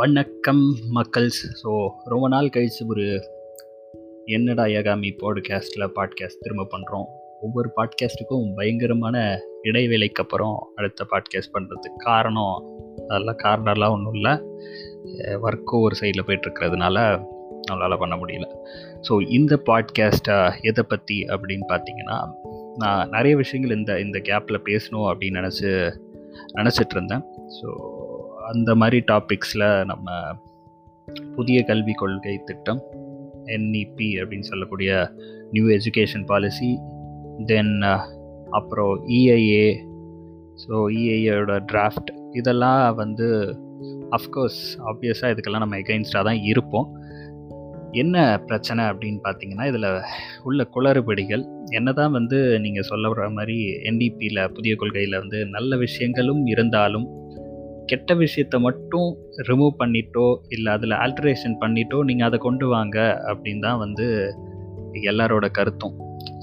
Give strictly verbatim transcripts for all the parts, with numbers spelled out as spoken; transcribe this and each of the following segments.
வணக்கம் மக்கள்ஸ். ஸோ ரொம்ப நாள் கழிச்சு ஒரு என்னடா யகாமி பாட்காஸ்டில் பாட்காஸ்ட் திரும்ப பண்ணுறோம். ஒவ்வொரு பாட்காஸ்ட்டுக்கும் பயங்கரமான இடைவேளைக்கு அப்புறம் அடுத்த பாட்காஸ்ட் பண்ணுறதுக்கு காரணம் அதெல்லாம் காரணம்லாம் ஒன்றும் இல்லை, ஒர்க்கு ஒரு சைடில் போய்ட்டுருக்கிறதுனால நம்மளால் பண்ண முடியல. ஸோ இந்த பாட்காஸ்ட்டை எதை பற்றி அப்படின்னு பார்த்தீங்கன்னா, நான் நிறைய விஷயங்கள் இந்த இந்த கேப்பில் பேசணும் அப்படின்னு நினச்சி நினச்சிட்ருந்தேன். ஸோ அந்த மாதிரி டாபிக்ஸில் நம்ம புதிய கல்விக் கொள்கை திட்டம், என்இபி அப்படின்னு சொல்லக்கூடிய நியூ எஜுகேஷன் பாலிசி, தென் அப்புறம் இஐஏ, ஸோ இஐஏயோட டிராஃப்ட், இதெல்லாம் வந்து அஃப்கோர்ஸ் ஆப்வியஸாக இதுக்கெல்லாம் நம்ம எகைன்ஸ்டாக தான் இருப்போம். என்ன பிரச்சனை அப்படின்னு பார்த்தீங்கன்னா, இதில் உள்ள குளறுபடிகள் என்ன தான் வந்து நீங்கள் சொல்லுற மாதிரி என்இபியில் புதிய கொள்கையில் வந்து நல்ல விஷயங்களும் இருந்தாலும் கெட்ட விஷயத்தை மட்டும் ரிமூவ் பண்ணிட்டோ இல்லை அதில் ஆல்ட்ரேஷன் பண்ணிட்டோ நீங்கள் அதை கொண்டு வாங்க அப்படின் தான் வந்து எல்லாரோட கருத்தும்.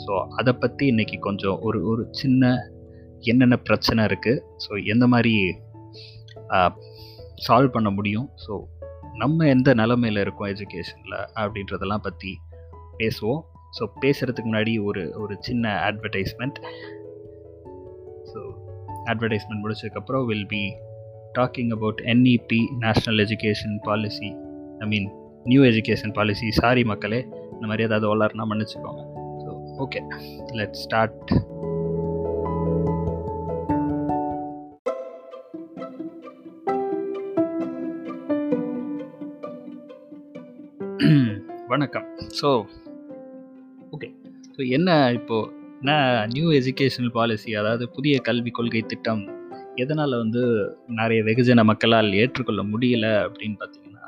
ஸோ அதை பற்றி இன்றைக்கி கொஞ்சம் ஒரு ஒரு சின்ன என்னென்ன பிரச்சனை இருக்குது, ஸோ எந்த மாதிரி சால்வ் பண்ண முடியும், ஸோ நம்ம எந்த நிலமையில் இருக்கோம் எஜுகேஷனில் அப்படின்றதெல்லாம் பற்றி பேசுவோம். ஸோ பேசுகிறதுக்கு முன்னாடி ஒரு ஒரு சின்ன அட்வர்டைஸ்மெண்ட். ஸோ அட்வர்டைஸ்மெண்ட் முடிச்சதுக்கப்புறம் will be talking about N E P, National Education Policy, I mean New Education Policy. Sorry மக்களே, இந்த மாதிரி ஏதாவது வளர்னா மன்னிச்சுக்கோங்க. So okay, let start. வணக்கம். ஸோ ஓகே, ஸோ என்ன இப்போது நான் நியூ எஜுகேஷனல் பாலிசி, அதாவது புதிய கல்விக் கொள்கை திட்டம் எதனால் வந்து நிறைய வெகுஜன மக்களால் ஏற்றுக்கொள்ள முடியல அப்படின்னு பார்த்தீங்கன்னா,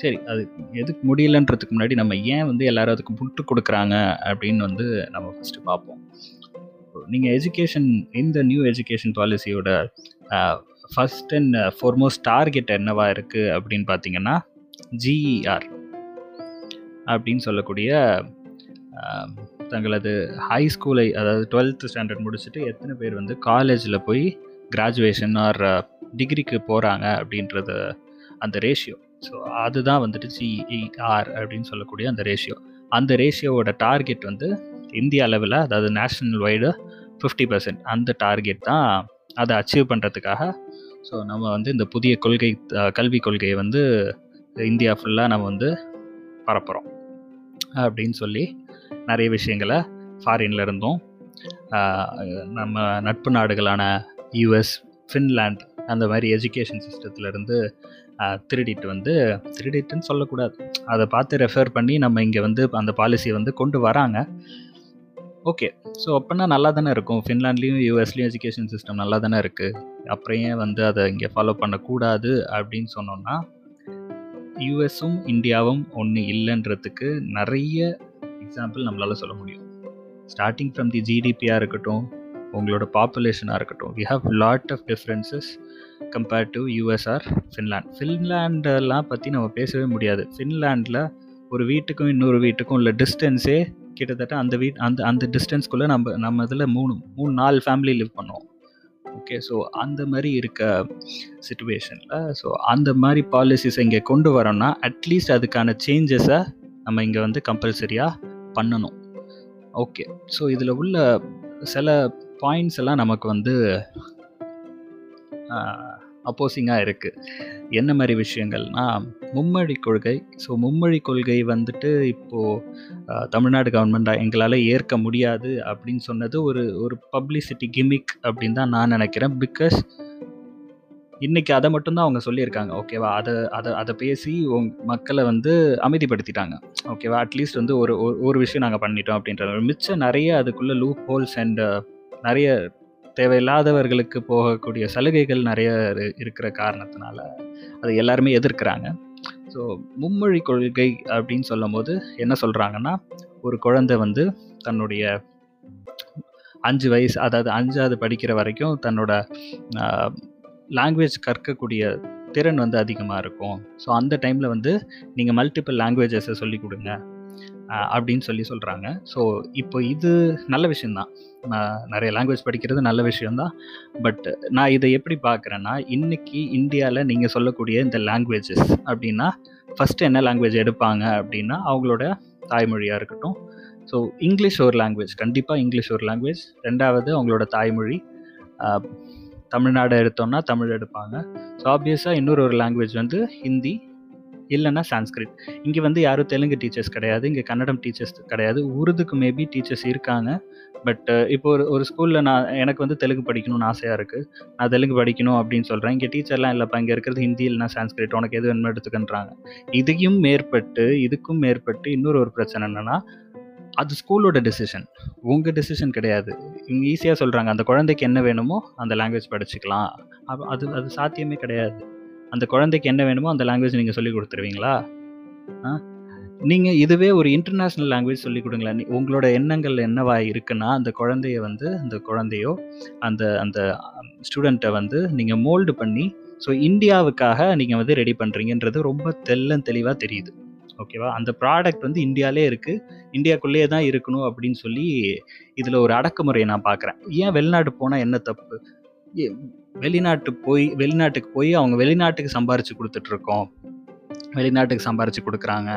சரி அது எதுக்கு முடியலன்றதுக்கு முன்னாடி நம்ம ஏன் வந்து எல்லோரும் அதுக்கு முட்டு கொடுக்குறாங்க அப்படின்னு வந்து நம்ம ஃபஸ்ட்டு பார்ப்போம். நீங்கள் எஜுகேஷன், இந்த நியூ எஜுகேஷன் பாலிசியோட ஃபஸ்ட் அண்ட் ஃபார்மோஸ்ட் டார்கெட் என்னவாக இருக்குது அப்படின்னு பார்த்தீங்கன்னா, ஜிஇஆர் அப்படின்னு சொல்லக்கூடிய தங்களது ஹைஸ்கூலை, அதாவது டுவெல்த் ஸ்டாண்டர்ட் முடிச்சுட்டு எத்தனை பேர் வந்து காலேஜில் போய் கிராஜுவேஷன் ஆர் டிகிரிக்கு போகிறாங்க அப்படின்றது அந்த ரேஷியோ. ஸோ அதுதான் வந்துட்டு ஜிஇஆர் அப்படின்னு சொல்லக்கூடிய அந்த ரேஷியோ. அந்த ரேஷியோவோட டார்கெட் வந்து இந்தியா லெவலில், அதாவது நேஷ்னல் வைடு ஃபிஃப்டி பர்சன்ட் அந்த டார்கெட் தான். அதை அச்சீவ் பண்ணுறதுக்காக ஸோ நம்ம வந்து இந்த புதிய கொள்கை, கல்விக் கொள்கையை வந்து இந்தியா ஃபுல்லாக நம்ம வந்து பரப்புகிறோம் அப்படின்னு சொல்லி நிறைய விஷயங்களை ஃபாரின்ல இருந்தும், நம்ம நட்பு நாடுகளான யூஎஸ், ஃபின்லாண்ட், அந்த மாதிரி எஜுகேஷன் சிஸ்டத்துலேருந்து திருடிட்டு வந்து திருடிட்டுன்னு சொல்லக்கூடாது, அதை பார்த்து ரெஃபர் பண்ணி நம்ம இங்கே வந்து அந்த பாலிசியை வந்து கொண்டு வராங்க. ஓகே, ஸோ அப்படின்னா நல்லா தானே இருக்கும். ஃபின்லாண்ட்லேயும் யூஎஸ்லேயும் எஜுகேஷன் சிஸ்டம் நல்லா தானே இருக்குது, அப்புறம் ஏன் வந்து அதை இங்கே ஃபாலோ பண்ணக்கூடாது அப்படின்னு சொன்னோன்னா, யூஎஸும் இந்தியாவும் ஒன்று இல்லைன்றதுக்கு நிறைய எக்ஸாம்பிள் நம்மளால் சொல்ல முடியும். ஸ்டார்டிங் ஃப்ரம் தி ஜிடிபியாக இருக்கட்டும், உங்களோட பாப்புலேஷனாக இருக்கட்டும், we have lot of differences compared to US or Finland. ஃபின்லாண்டெல்லாம் பற்றி நம்ம பேசவே முடியாது. ஃபின்லாண்டில் ஒரு வீட்டுக்கும் இன்னொரு வீட்டுக்கும் உள்ள டிஸ்டன்ஸே கிட்டத்தட்ட அந்த வீட் அந்த அந்த டிஸ்டன்ஸ்குள்ளே நம்ம நம்ம இதில் மூணு மூணு நாலு ஃபேமிலி லிவ் பண்ணுவோம். ஓகே, ஸோ அந்த மாதிரி இருக்க சிச்சுவேஷனில் ஸோ அந்த மாதிரி பாலிசிஸை இங்கே கொண்டு வரோம்னா அட்லீஸ்ட் அதுக்கான சேஞ்சஸை நம்ம இங்கே வந்து கம்பல்சரியாக பண்ணணும். ஓகே, ஸோ இதில் உள்ள சில பாயிண்ட்ஸ் எல்லாம் நமக்கு வந்து அப்போசிங்காக இருக்குது. என்ன மாதிரி விஷயங்கள்னா, மும்மொழி கொள்கை. ஸோ மும்மொழி கொள்கை வந்துட்டு இப்போது தமிழ்நாடு கவர்மெண்ட்டாக எங்களால் ஏற்க முடியாது அப்படின்னு சொன்னது ஒரு ஒரு பப்ளிசிட்டி கிமிக் அப்படின்னு தான் நான் நினைக்கிறேன். பிகாஸ் இன்றைக்கி அதை மட்டும்தான் அவங்க சொல்லியிருக்காங்க. ஓகேவா, அதை அதை அதை பேசி உங் மக்களை வந்து அமைதிப்படுத்திட்டாங்க. ஓகேவா, அட்லீஸ்ட் வந்து ஒரு ஒரு விஷயம் நாங்கள் பண்ணிட்டோம் அப்படின்ற மிச்சம் நிறைய அதுக்குள்ளே லூப் ஹோல்ஸ் அண்ட் நிறைய தேவையில்லாதவர்களுக்கு போகக்கூடிய சலுகைகள் நிறைய இருக்கிற காரணத்தினால அது எல்லாருமே எதிர்க்கிறாங்க. ஸோ மும்மொழி கொள்கை அப்படின்னு சொல்லும் போது என்ன சொல்கிறாங்கன்னா, ஒரு குழந்தை வந்து தன்னுடைய அஞ்சு வயசு அதாவது அஞ்சாவது படிக்கிற வரைக்கும் தன்னோட லாங்குவேஜ் கற்கக்கூடிய திறன் வந்து அதிகமாக இருக்கும். ஸோ அந்த டைமில் வந்து நீங்கள் மல்டிபிள் லாங்குவேஜஸை சொல்லிக் கொடுங்க. அப்படின்னு சொல்லி சொல்கிறாங்க. ஸோ இப்போ இது நல்ல விஷயந்தான், நான் நிறைய லாங்குவேஜ் படிக்கிறது நல்ல விஷயந்தான். பட் நான் இதை எப்படி பார்க்குறேன்னா, இன்றைக்கி இந்தியாவில் நீங்கள் சொல்லக்கூடிய இந்த லாங்குவேஜஸ் அப்படின்னா ஃபஸ்ட்டு என்ன லாங்குவேஜ் எடுப்பாங்க அப்படின்னா அவங்களோட தாய்மொழியாக இருக்கட்டும். ஸோ இங்கிலீஷ் ஒரு லாங்குவேஜ், கண்டிப்பாக இங்கிலீஷ் ஒரு லாங்குவேஜ். ரெண்டாவது அவங்களோட தாய்மொழி. தமிழ்நாடு எடுத்தோம்னா தமிழ் எடுப்பாங்க. ஸோ ஆப்வியஸாக இன்னொரு ஒரு லாங்குவேஜ் வந்து ஹிந்தி இல்லைன்னா சான்ஸ்கிரிட். இங்கே வந்து யாரும் தெலுங்கு டீச்சர்ஸ் கிடையாது, இங்கே கன்னடம் டீச்சர்ஸ் கிடையாது. உருதுக்கு மேபி டீச்சர்ஸ் இருக்காங்க. பட் இப்போ ஒரு ஒரு ஸ்கூலில் நான் எனக்கு வந்து தெலுங்கு படிக்கணும்னு ஆசையாக இருக்குது, நான் தெலுங்கு படிக்கணும் அப்படின்னு சொல்கிறேன். இங்கே டீச்சர்லாம் இல்லைப்பா, இங்கே இருக்கிறது ஹிந்தி இல்லைனா சான்ஸ்கிரிட், உனக்கு எது வேணுமோ எடுத்துக்கின்றாங்க. இதையும் மேற்பட்டு இதுக்கும் மேற்பட்டு இன்னொரு ஒரு பிரச்சனை என்னென்னா, அது ஸ்கூலோட டெசிஷன், உங்கள் டெசிஷன் கிடையாது. இவங்க ஈஸியாக சொல்கிறாங்க அந்த குழந்தைக்கு என்ன வேணுமோ அந்த லாங்குவேஜ் படிச்சுக்கலாம். அப்போ அது அது சாத்தியமே கிடையாது. அந்த குழந்தைக்கு என்ன வேணுமோ அந்த லாங்குவேஜ் நீங்கள் சொல்லிக் கொடுத்துருவீங்களா? நீங்கள் இதுவே ஒரு இன்டர்நேஷ்னல் லாங்குவேஜ் சொல்லிக் கொடுங்களா? நீ உங்களோட எண்ணங்கள் என்னவா இருக்குன்னா, அந்த குழந்தைய வந்து அந்த குழந்தையோ அந்த அந்த ஸ்டூடெண்ட்டை வந்து நீங்கள் மோல்டு பண்ணி ஸோ இந்தியாவுக்காக நீங்கள் வந்து ரெடி பண்ணுறீங்கன்றது ரொம்ப தெள்ளம் தெளிவாக தெரியுது. ஓகேவா? அந்த ப்ராடக்ட் வந்து இந்தியாவிலே இருக்குது, இந்தியாவுக்குள்ளேயே தான் இருக்கணும் அப்படின்னு சொல்லி இதில் ஒரு அடக்குமுறையை நான் பார்க்குறேன். ஏன் வெளிநாட்டு போனால் என்ன தப்பு? வெளிநாட்டு போய் வெளிநாட்டுக்கு போய் அவங்க வெளிநாட்டுக்கு சம்பாரித்து கொடுத்துட்ருக்கோம், வெளிநாட்டுக்கு சம்பாரித்து கொடுக்குறாங்க,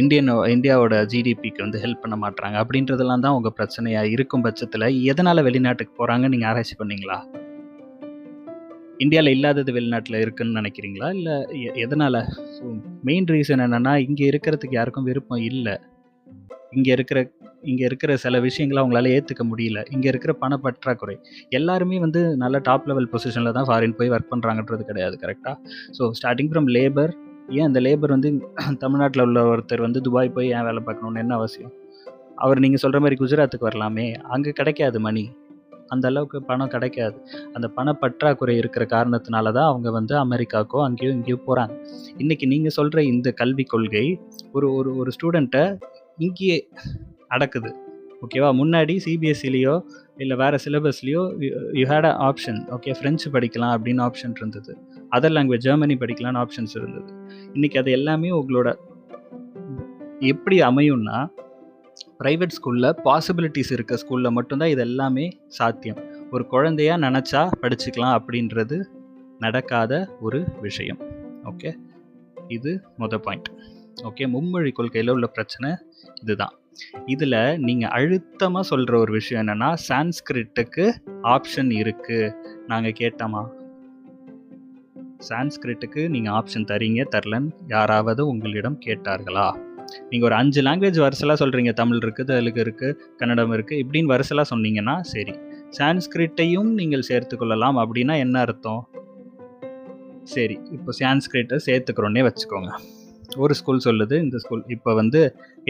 இந்தியன் இந்தியாவோட ஜிடிபிக்கு வந்து ஹெல்ப் பண்ண மாட்டாங்க அப்படின்றதெல்லாம் தான் உங்கள் பிரச்சனையாக இருக்கும் பட்சத்தில் எதனால் வெளிநாட்டுக்கு போகிறாங்க நீங்கள் ஆராய்ச்சி பண்ணிங்களா? இந்தியாவில் இல்லாதது வெளிநாட்டில் இருக்குதுன்னு நினைக்கிறீங்களா? இல்லை எதனால்? ஸோ மெயின் ரீசன் என்னென்னா, இங்கே இருக்கிறதுக்கு யாருக்கும் விருப்பம் இல்லை. இங்கே இருக்கிற இங்கே இருக்கிற சில விஷயங்களை அவங்களால ஏற்றுக்க முடியல. இங்கே இருக்கிற பண பற்றாக்குறை. எல்லாருமே வந்து நல்ல டாப் லெவல் பொசிஷனில் தான் ஃபாரின் போய் ஒர்க் பண்ணுறாங்கன்றது கிடையாது. கரெக்டாக? So starting from labour. ஏன் அந்த லேபர் வந்து தமிழ்நாட்டில் உள்ள ஒருத்தர் வந்து துபாய் போய் ஏன் வேலை பார்க்கணுன்னு என்ன அவசியம்? அவர் நீங்கள் சொல்கிற மாதிரி குஜராத்துக்கு வரலாமே, அங்கே கிடைக்காது மணி, அந்த அளவுக்கு பணம் கிடைக்காது. அந்த பண பற்றாக்குறை இருக்கிற காரணத்தினால தான் அவங்க வந்து அமெரிக்காவுக்கோ அங்கேயோ இங்கேயோ போகிறாங்க. இன்றைக்கி நீங்கள் சொல்கிற இந்த கல்விக் கொள்கை ஒரு ஒரு ஒரு ஸ்டூடெண்ட்டை இங்கேயே அடக்குது. ஓகேவா? முன்னாடி சிபிஎஸ்சிலேயோ இல்லை வேறு சிலபஸ்லேயோ you had a option. Okay, French படிக்கலாம் அப்படின்னு ஆப்ஷன் இருந்தது, அதர் லாங்குவேஜ் ஜெர்மனி படிக்கலான்னு ஆப்ஷன்ஸ் இருந்தது. இன்றைக்கி அது எல்லாமே உங்களோட எப்படி அமையும்னா, ப்ரைவேட் ஸ்கூலில் பாசிபிலிட்டிஸ் இருக்க ஸ்கூலில் மட்டும்தான் இது எல்லாமே சாத்தியம். ஒரு குழந்தையாக நினச்சா படிச்சுக்கலாம் அப்படின்றது நடக்காத ஒரு விஷயம். ஓகே, இது மொத பாயிண்ட். ஓகே, மும்மொழி கொள்கையில் உள்ள பிரச்சனை இதுதான். இதில் நீங்கள் அழுத்தமாக சொல்கிற ஒரு விஷயம் என்னென்னா, சான்ஸ்கிரிட்டுக்கு ஆப்ஷன் இருக்குது, நாங்கள் கேட்டோமா? சான்ஸ்கிரிட்டுக்கு நீங்கள் ஆப்ஷன் தரீங்க தரலன்னு யாராவது உங்களிடம் கேட்டார்களா? நீங்கள் ஒரு அஞ்சு லாங்குவேஜ் வருசலாக சொல்கிறீங்க, தமிழ் இருக்குது, தெலுங்கு இருக்குது, கன்னடம் இருக்குது, இப்படின்னு வருசலாக சொன்னீங்கன்னா சரி, சான்ஸ்கிரிட்டையும் நீங்கள் சேர்த்துக்கொள்ளலாம் அப்படின்னா என்ன அர்த்தம்? சரி, இப்போ சான்ஸ்கிரிட்டை சேர்த்துக்கிறோன்னே வச்சுக்கோங்க. ஒரு ஸ்கூல் சொல்லுது, இந்த ஸ்கூல் இப்போ வந்து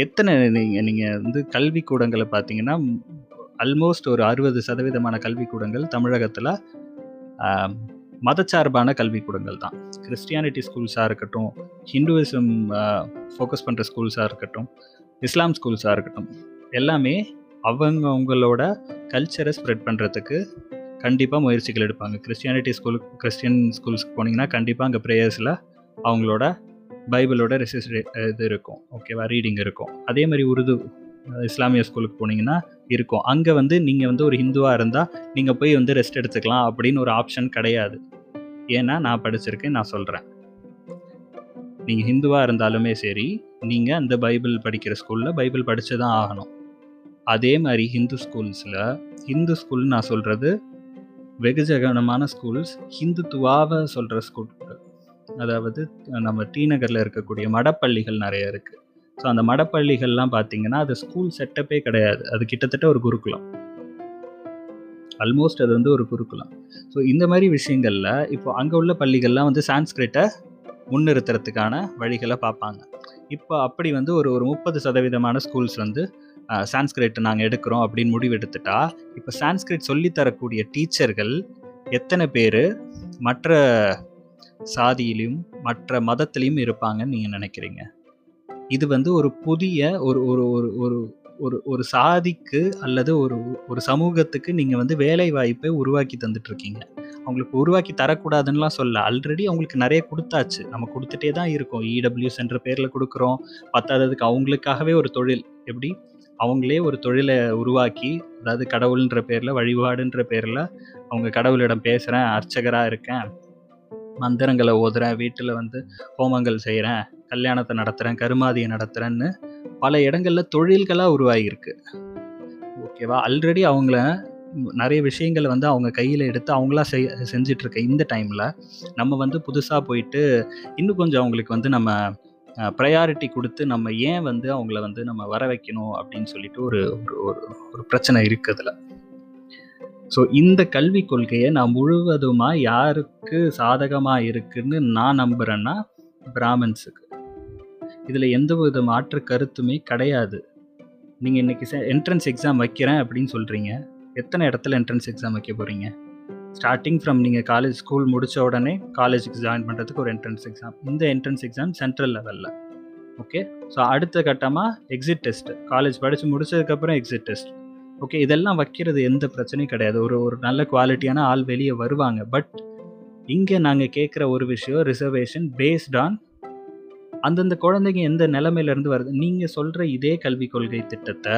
எத்தனை நீங்கள் நீங்கள் வந்து கல்விக்கூடங்களை பார்த்தீங்கன்னா ஆல்மோஸ்ட் ஒரு அறுபது சதவீதமான கல்விக்கூடங்கள் தமிழகத்தில் மதச்சார்பான கல்விக்கூடங்கள் தான். கிறிஸ்டியானிட்டி ஸ்கூல்ஸாக இருக்கட்டும், ஹிந்துவிசம் ஃபோக்கஸ் பண்ணுற ஸ்கூல்ஸாக இருக்கட்டும், இஸ்லாம் ஸ்கூல்ஸாக இருக்கட்டும், எல்லாமே அவங்க அவங்களோட கல்ச்சரை ஸ்ப்ரெட் பண்ணுறதுக்கு கண்டிப்பாக முயற்சிகள் எடுப்பாங்க. கிறிஸ்டியானிட்டி ஸ்கூல் கிறிஸ்டியன் ஸ்கூல்ஸ்க்கு போனீங்கன்னா கண்டிப்பாக அங்கே ப்ரேயர்ஸில் அவங்களோட பைபிளோட ரிசர்ச் இது இருக்கும். ஓகேவா? ரீடிங் இருக்கும். அதே மாதிரி உருது இஸ்லாமிய ஸ்கூலுக்கு போனீங்கன்னா இருக்கும். அங்கே வந்து நீங்கள் வந்து ஒரு ஹிந்துவாக இருந்தால் நீங்கள் போய் வந்து ரெஸ்ட் எடுத்துக்கலாம் அப்படின்னு ஒரு ஆப்ஷன் கிடையாது. ஏன்னா நான் படிச்சிருக்கேன், நான் சொல்கிறேன். நீங்கள் ஹிந்துவாக இருந்தாலுமே சரி, நீங்கள் அந்த பைபிள் படிக்கிற ஸ்கூலில் பைபிள் படித்து தான் ஆகணும். அதே மாதிரி ஹிந்து ஸ்கூல்ஸில் ஹிந்து ஸ்கூல்னு நான் சொல்கிறது வெகுஜகனமான ஸ்கூல்ஸ், ஹிந்துத்துவாவை சொல்கிற ஸ்கூல்கள். அதாவது நம்ம டிநகரில் இருக்கக்கூடிய மடப்பள்ளிகள் நிறைய இருக்குது. ஸோ அந்த மடப்பள்ளிகள்லாம் பார்த்தீங்கன்னா அது ஸ்கூல் செட்டப்பே கிடையாது, அது கிட்டத்தட்ட ஒரு குருகுலம், ஆல்மோஸ்ட் அது வந்து ஒரு குருகுலம். ஸோ இந்த மாதிரி விஷயங்களில் இப்போ அங்கே உள்ள பள்ளிகள்லாம் வந்து சான்ஸ்கிரிட்டை முன்னிறுத்துறதுக்கான வழிகளை பார்ப்பாங்க. இப்போ அப்படி வந்து ஒரு ஒரு முப்பது சதவீதமான ஸ்கூல்ஸ் வந்து சான்ஸ்கிரிட்டை நாங்கள் எடுக்கிறோம் அப்படின்னு முடிவெடுத்துட்டா, இப்போ சான்ஸ்கிரிட் சொல்லித்தரக்கூடிய டீச்சர்கள் எத்தனை பேர் மற்ற சாதியிலையும் மற்ற மதத்துலேயும் இருப்பாங்கன்னு நீங்கள் நினைக்கிறீங்க? இது வந்து ஒரு புதிய ஒரு ஒரு ஒரு ஒரு ஒரு சாதிக்கு அல்லது ஒரு ஒரு சமூகத்துக்கு நீங்கள் வந்து வேலை வாய்ப்பை உருவாக்கி தந்துட்டுருக்கீங்க. அவங்களுக்கு உருவாக்கி தரக்கூடாதுன்னுலாம் சொல்ல, ஆல்ரெடி அவங்களுக்கு நிறைய கொடுத்தாச்சு, நம்ம கொடுத்துட்டே தான் இருக்கோம். இடபிள்யூஎஸ் என்ற பேரில் கொடுக்குறோம். பத்தாததுக்கு அவங்களுக்காகவே ஒரு தொழில், எப்படி அவங்களே ஒரு தொழிலை உருவாக்கி, அதாவது கடவுள்ன்ற பேரில், வழிபாடுன்ற பேரில் அவங்க கடவுளிடம் பேசுகிறேன், அர்ச்சகராக இருக்கேன், மந்திரங்களை ஓதுறேன், வீட்டில் வந்து ஹோமங்கள் செய்கிறேன், கல்யாணத்தை நடத்துகிறேன், கருமாதியை நடத்துகிறேன்னு பல இடங்களில் தொழில்களாக உருவாகியிருக்கு. ஓகேவா? ஆல்ரெடி அவங்கள நிறைய விஷயங்களை வந்து அவங்க கையில் எடுத்து அவங்களா செய் செஞ்சிட்ருக்க இந்த டைமில் நம்ம வந்து புதுசாக போயிட்டு இன்னும் கொஞ்சம் அவங்களுக்கு வந்து நம்ம ப்ரையாரிட்டி கொடுத்து நம்ம ஏன் வந்து அவங்கள வந்து நம்ம வர வைக்கணும் அப்படின்னு சொல்லிட்டு ஒரு ஒரு பிரச்சனை இருக்குதுல. ஸோ இந்த கல்விக் கொள்கையை நான் முழுவதுமாக யாருக்கு சாதகமாக இருக்குதுன்னு நான் நம்புகிறேன்னா பிராமின்ஸுக்கு. இதில் எந்த வித மாற்று கருத்துமே கிடையாது. நீங்கள் இன்றைக்கி என்ட்ரன்ஸ் எக்ஸாம் வைக்கிறேன் அப்படின்னு சொல்கிறீங்க. எத்தனை இடத்துல என்ட்ரன்ஸ் எக்ஸாம் வைக்க போகிறீங்க? ஸ்டார்டிங் ஃப்ரம் நீங்கள் காலேஜ் ஸ்கூல் முடித்த உடனே காலேஜுக்கு ஜாயின் பண்ணுறதுக்கு ஒரு என்ட்ரன்ஸ் எக்ஸாம். இந்த என்ட்ரன்ஸ் எக்ஸாம் சென்ட்ரல் லெவலில். ஓகே, ஸோ அடுத்த கட்டமாக எக்ஸிட் டெஸ்ட்டு, காலேஜ் படித்து முடித்ததுக்கப்புறம் எக்ஸிட் டெஸ்ட். ஓகே, இதெல்லாம் வைக்கிறது எந்த பிரச்சனையும் கிடையாது. ஒரு ஒரு நல்ல குவாலிட்டியான ஆள் வெளியே வருவாங்க. பட் இங்கே நாங்கள் கேட்குற ஒரு விஷயம், ரிசர்வேஷன் பேஸ்ட் ஆன் அந்தந்த குழந்தைங்க எந்த நிலைமையிலேருந்து வருது. நீங்கள் சொல்கிற இதே கல்விக் கொள்கை திட்டத்தை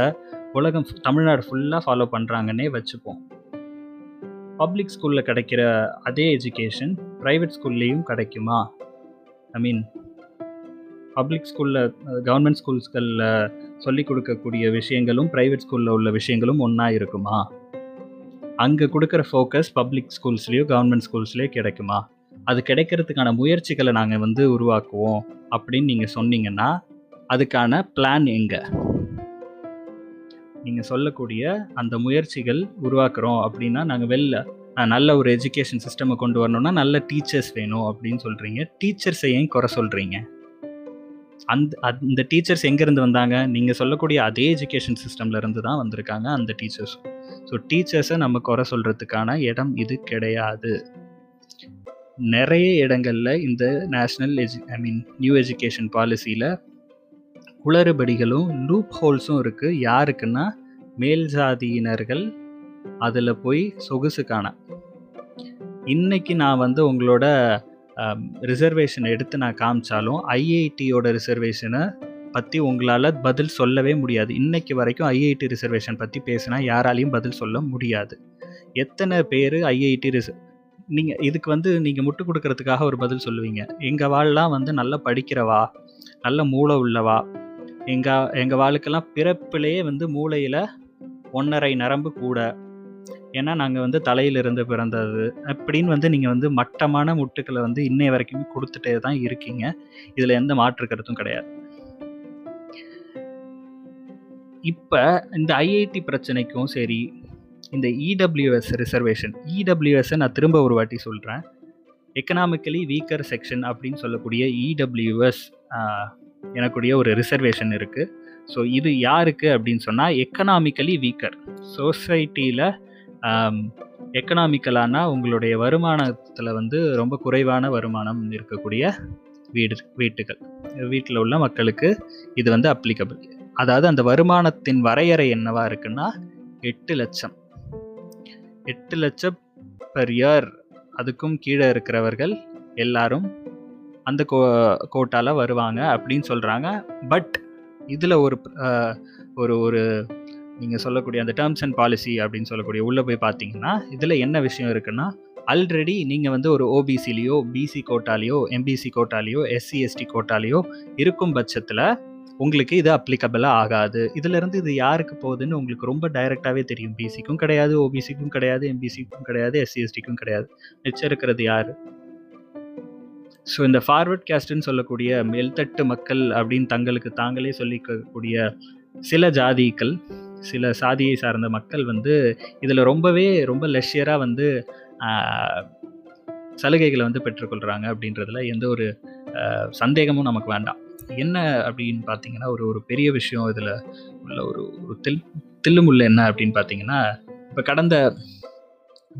உலகம் தமிழ்நாடு ஃபுல்லாக ஃபாலோ பண்ணுறாங்கன்னே வச்சுப்போம். பப்ளிக் ஸ்கூலில் கிடைக்கிற அதே எஜுகேஷன் ப்ரைவேட் ஸ்கூல்லேயும் கிடைக்குமா? ஐ மீன், பப்ளிக் ஸ்கூலில், கவர்மெண்ட் ஸ்கூல்ஸ்களில் சொல்லிக் கொடுக்கக்கூடிய விஷயங்களும் ப்ரைவேட் ஸ்கூலில் உள்ள விஷயங்களும் ஒன்றா இருக்குமா? அங்கே கொடுக்குற ஃபோக்கஸ் பப்ளிக் ஸ்கூல்ஸ்லேயோ கவர்மெண்ட் ஸ்கூல்ஸ்லேயோ கிடைக்குமா? அது கிடைக்கிறதுக்கான முயற்சிகளை நாங்கள் வந்து உருவாக்குவோம் அப்படின்னு நீங்கள் சொன்னீங்கன்னா அதுக்கான பிளான் எங்கே? நீங்கள் சொல்லக்கூடிய அந்த முயற்சிகள் உருவாக்குறோம் அப்படின்னா, நாங்கள் வெளில நல்ல ஒரு எஜுகேஷன் சிஸ்டமை கொண்டு வரணும்னா நல்ல டீச்சர்ஸ் வேணும் அப்படின்னு சொல்கிறீங்க. டீச்சர்ஸை ஏன் குறை சொல்கிறீங்க? அந்த அந்த டீச்சர்ஸ் எங்கேருந்து வந்தாங்க? நீங்கள் சொல்லக்கூடிய அதே எஜுகேஷன் சிஸ்டம்லேருந்து தான் வந்திருக்காங்க அந்த டீச்சர்ஸ். ஸோ டீச்சர்ஸை நம்ம குறை சொல்கிறதுக்கான இடம் இது கிடையாது. நிறைய இடங்களில் இந்த national edu I mean new education பாலிசியில் குளறுபடிகளும் லூப் ஹோல்ஸும் இருக்குது. யாருக்குன்னா மேல் ஜாதியினர்கள் அதில் போய் சொகுசுக்கான. இன்றைக்கி நான் வந்து உங்களோட ரிசர்வேஷனை எடுத்து நான் காமிச்சாலும் ஐஐடியோட ரிசர்வேஷனை பற்றி உங்களால் பதில் சொல்லவே முடியாது. இன்றைக்கி வரைக்கும் ஐஐடி ரிசர்வேஷன் பற்றி பேசினா யாராலையும் பதில் சொல்ல முடியாது. எத்தனை பேர் ஐஐடி ரிச நீங்கள் இதுக்கு வந்து நீங்கள் முட்டு கொடுக்கறதுக்காக ஒரு பதில் சொல்லுவீங்க. எங்கள் வாள்லாம் வந்து நல்லா படிக்கிறவா, நல்ல மூளை உள்ளவா, எங்கள் எங்கள் வாளுக்கெல்லாம் பிறப்பிலேயே வந்து மூளையில் ஒன்றரை நரம்பு கூட, ஏன்னா நாங்கள் வந்து தலையிலிருந்து பிறந்தது அப்படின்னு வந்து நீங்கள் வந்து மட்டமான முட்டுக்களை வந்து இன்னை வரைக்குமே கொடுத்துட்டே தான் இருக்கீங்க. இதில் எந்த மாற்று கருத்தும் கிடையாது. இப்போ இந்த ஐஐடி பிரச்சனைக்கும் சரி, இந்த இடபிள்யூஎஸ் ரிசர்வேஷன், இடபிள்யூஎஸ்ஸை நான் திரும்ப ஒரு வாட்டி சொல்கிறேன், எக்கனாமிக்கலி வீக்கர் செக்ஷன் அப்படின்னு சொல்லக்கூடிய இடபிள்யூஎஸ் எனக்குடைய ஒரு ரிசர்வேஷன் இருக்குது. ஸோ இது யாருக்கு அப்படின்னு சொன்னால் எக்கனாமிக்கலி வீக்கர் சொசைட்டியில், எக்கனாமிக்கலானா உங்களுடைய வருமானத்தில் வந்து ரொம்ப குறைவான வருமானம் இருக்கக்கூடிய வீடு வீட்டுகள் வீட்டில் உள்ள மக்களுக்கு இது வந்து அப்ளிகபிள். அதாவது அந்த வருமானத்தின் வரையறை என்னவா இருக்குன்னா எட்டு லட்சம் எட்டு லட்சம் பெர் இயர், அதுக்கும் கீழே இருக்கிறவர்கள் எல்லாரும் அந்த கோ கோட்டால் வருவாங்க அப்படின்னு சொல்கிறாங்க. பட் இதில் ஒரு ஒரு ஒரு நீங்கள் சொல்லக்கூடிய அந்த டேர்ம்ஸ் அண்ட் பாலிசி அப்படின்னு சொல்லக்கூடிய உள்ளே போய் பார்த்தீங்கன்னா இதில் என்ன விஷயம் இருக்குன்னா, ஆல்ரெடி நீங்கள் வந்து ஒரு ஓபிசிலேயோ பிசி கோட்டாலேயோ எம்பிசி கோட்டாலேயோ எஸ்சி எஸ்டி கோட்டாலேயோ இருக்கும் பட்சத்தில் உங்களுக்கு இது அப்ளிகபிளாக ஆகாது. இதிலேருந்து இது யாருக்கு போகுதுன்னு உங்களுக்கு ரொம்ப டைரெக்டாகவே தெரியும். பிசிக்கும் கிடையாது, ஓபிசிக்கும் கிடையாது, எம்பிசிக்கும் கிடையாது, எஸ்சிஎஸ்டிக்கும் கிடையாது. மிச்சம் இருக்கிறது யார்? ஸோ இந்த ஃபார்வர்ட் கேஸ்ட்ன்னு சொல்லக்கூடிய மேல்தட்டு மக்கள் அப்படின்னு தங்களுக்கு தாங்களே சொல்லிக்கக்கூடிய சில ஜாதிகள், சில சாதியை சார்ந்த மக்கள் வந்து இதில் ரொம்பவே ரொம்ப லெஷியராக வந்து சலுகைகளை வந்து பெற்றுக்கொள்கிறாங்க அப்படின்றதுல எந்த ஒரு சந்தேகமும் நமக்கு வேண்டாம். என்ன அப்படின்னு பார்த்தீங்கன்னா ஒரு ஒரு பெரிய விஷயம் இதில் உள்ள ஒரு தில் தில்லுமுள்ள என்ன அப்படின்னு பார்த்தீங்கன்னா, இப்போ கடந்த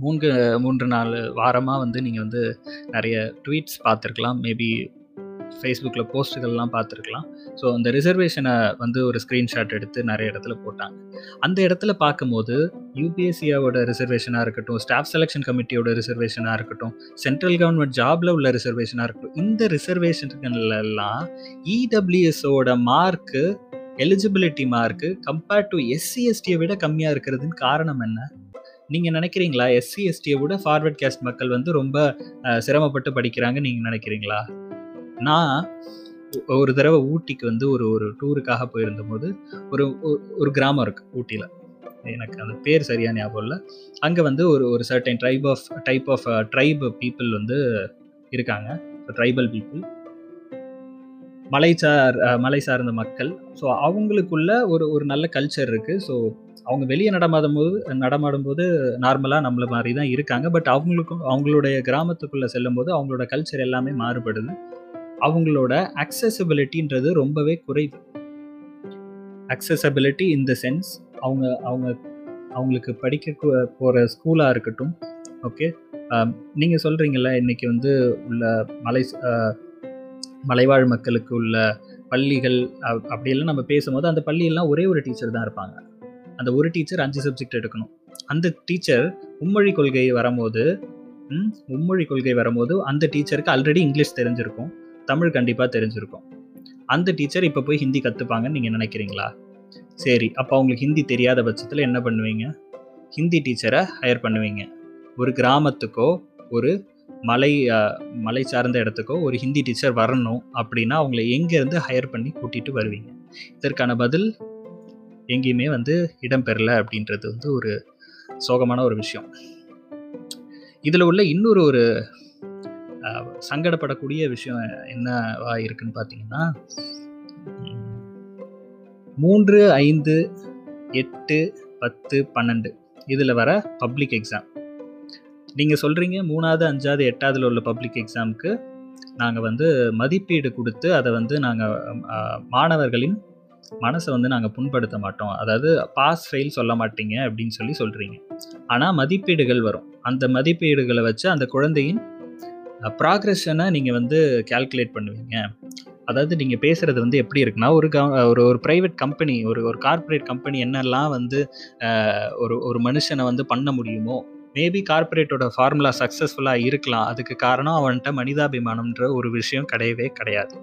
மூன்று மூன்று நாலு வாரமாக வந்து நீங்கள் வந்து நிறைய ட்வீட்ஸ் பார்த்துருக்கலாம், மேபி ஃபேஸ்புக்கில் போஸ்ட்டுகள்லாம் பார்த்துருக்கலாம். ஸோ அந்த ரிசர்வேஷனை வந்து ஒரு ஸ்க்ரீன்ஷாட் எடுத்து நிறைய இடத்துல போட்டாங்க. அந்த இடத்துல பார்க்கும்போது யூபிஎஸ்சியோட ரிசர்வேஷனாக இருக்கட்டும், ஸ்டாஃப் செலெக்ஷன் கமிட்டியோட ரிசர்வேஷனாக இருக்கட்டும், சென்ட்ரல் கவர்மெண்ட் ஜாபில் உள்ள ரிசர்வேஷனாக இருக்கட்டும், இந்த ரிசர்வேஷன்கள்லாம் இடபிள்யூஎஸோட mark, eligibility mark compared to SC எஸ்டியை விட கம்மியாக இருக்கிறதுன்னு காரணம் என்ன? நீங்கள் நினைக்கிறீங்களா எஸ்சி எஸ்டியை விட ஃபார்வர்ட் கேஸ்ட் மக்கள் வந்து ரொம்ப சிரமப்பட்டு படிக்கிறாங்க நீங்கள் நினைக்கிறீங்களா? நான் ஒரு தடவை ஊட்டிக்கு வந்து ஒரு ஒரு டூருக்காக போயிருந்தபோது ஒரு ஒரு கிராமம் இருக்குது ஊட்டியில், எனக்கு அந்த பேர் சரியான ஞாபகம் இல்லை. அங்கே வந்து ஒரு ஒரு certain tribe of type of tribe people வந்து இருக்காங்க, ட்ரைபல் பீப்புள், மலைச்சார் மலை சார்ந்த மக்கள். ஸோ அவங்களுக்குள்ள ஒரு ஒரு நல்ல கல்ச்சர் இருக்குது. ஸோ அவங்க வெளியே நடமாடும் போது நடமாடும்போது நார்மலாக நம்மளை மாதிரி தான் இருக்காங்க. பட் அவங்களுக்கும் அவங்களுடைய கிராமத்துக்குள்ளே செல்லும்போது அவங்களோட கல்ச்சர் எல்லாமே மாறுபடுது. அவங்களோட அக்சசபிலிட்டின்றது ரொம்பவே குறைவு. அக்சசபிலிட்டி இன் த சென்ஸ் அவங்க அவங்க அவங்களுக்கு படிக்க போகிற ஸ்கூலாக இருக்கட்டும். ஓகே, நீங்கள் சொல்கிறீங்களா இன்றைக்கி வந்து உள்ள மலை மலைவாழ் மக்களுக்கு உள்ள பள்ளிகள் அப்படியெல்லாம் நம்ம பேசும்போது அந்த பள்ளியெல்லாம் ஒரே ஒரு டீச்சர் தான் இருப்பாங்க. அந்த ஒரு டீச்சர் அஞ்சு சப்ஜெக்ட் எடுக்கணும். அந்த டீச்சர் மும்மொழி கொள்கை வரும்போது மும்மொழி கொள்கை வரும்போது அந்த டீச்சருக்கு ஆல்ரெடி இங்கிலீஷ் தெரிஞ்சிருக்கும், தமிழ் கண்டிப்பாக தெரிஞ்சிருக்கும். அந்த டீச்சர் இப்போ போய் ஹிந்தி கற்றுப்பாங்கன்னு நீங்கள் நினைக்கிறீங்களா? சரி, அப்போ அவங்களுக்கு ஹிந்தி தெரியாத பட்சத்தில் என்ன பண்ணுவீங்க? ஹிந்தி டீச்சரை ஹையர் பண்ணுவீங்க. ஒரு கிராமத்துக்கோ ஒரு மலை மலை சார்ந்த இடத்துக்கோ ஒரு ஹிந்தி டீச்சர் வரணும் அப்படின்னா அவங்கள எங்கேருந்து ஹையர் பண்ணி கூட்டிகிட்டு வருவீங்க? இதற்கான பதில் எங்கேயுமே வந்து இடம்பெறலை அப்படின்றது வந்து ஒரு சோகமான ஒரு விஷயம். இதில் உள்ள இன்னொரு ஒரு சங்கடப்படக்கூடிய விஷயம் என்னவா இருக்குன்னு பார்த்தீங்கன்னா, மூன்று ஐந்து எட்டு பத்து பன்னெண்டு இதில் வர பப்ளிக் எக்ஸாம். நீங்கள் சொல்கிறீங்க மூணாவது அஞ்சாவது எட்டாவதுல உள்ள பப்ளிக் எக்ஸாமுக்கு நாங்கள் வந்து மதிப்பீடு கொடுத்து அதை வந்து நாங்கள் மாணவர்களின் மனசை வந்து நாங்கள் புண்படுத்த மாட்டோம், அதாவது பாஸ் ஃபெயில் சொல்ல மாட்டீங்க அப்படின்னு சொல்லி சொல்கிறீங்க. ஆனால் மதிப்பீடுகள் வரும், அந்த மதிப்பீடுகளை வச்சு அந்த குழந்தையின் ப்ராக்ரெஷனை நீங்கள் வந்து கால்குலேட் பண்ணுவீங்க. அதாவது நீங்கள் பேசுகிறது வந்து எப்படி இருக்குன்னா, ஒரு க ஒரு ஒரு ப்ரைவேட் கம்பெனி, ஒரு ஒரு கார்ப்பரேட் கம்பெனி என்னெல்லாம் வந்து ஒரு ஒரு மனுஷனை வந்து பண்ண முடியுமோ, மேபி கார்ப்பரேட்டோட ஃபார்முலா சக்ஸஸ்ஃபுல்லாக இருக்கலாம். அதுக்கு காரணம் அவன்கிட்ட மனிதாபிமானம்ன்ற ஒரு விஷயம் கிடையவே கிடையாது.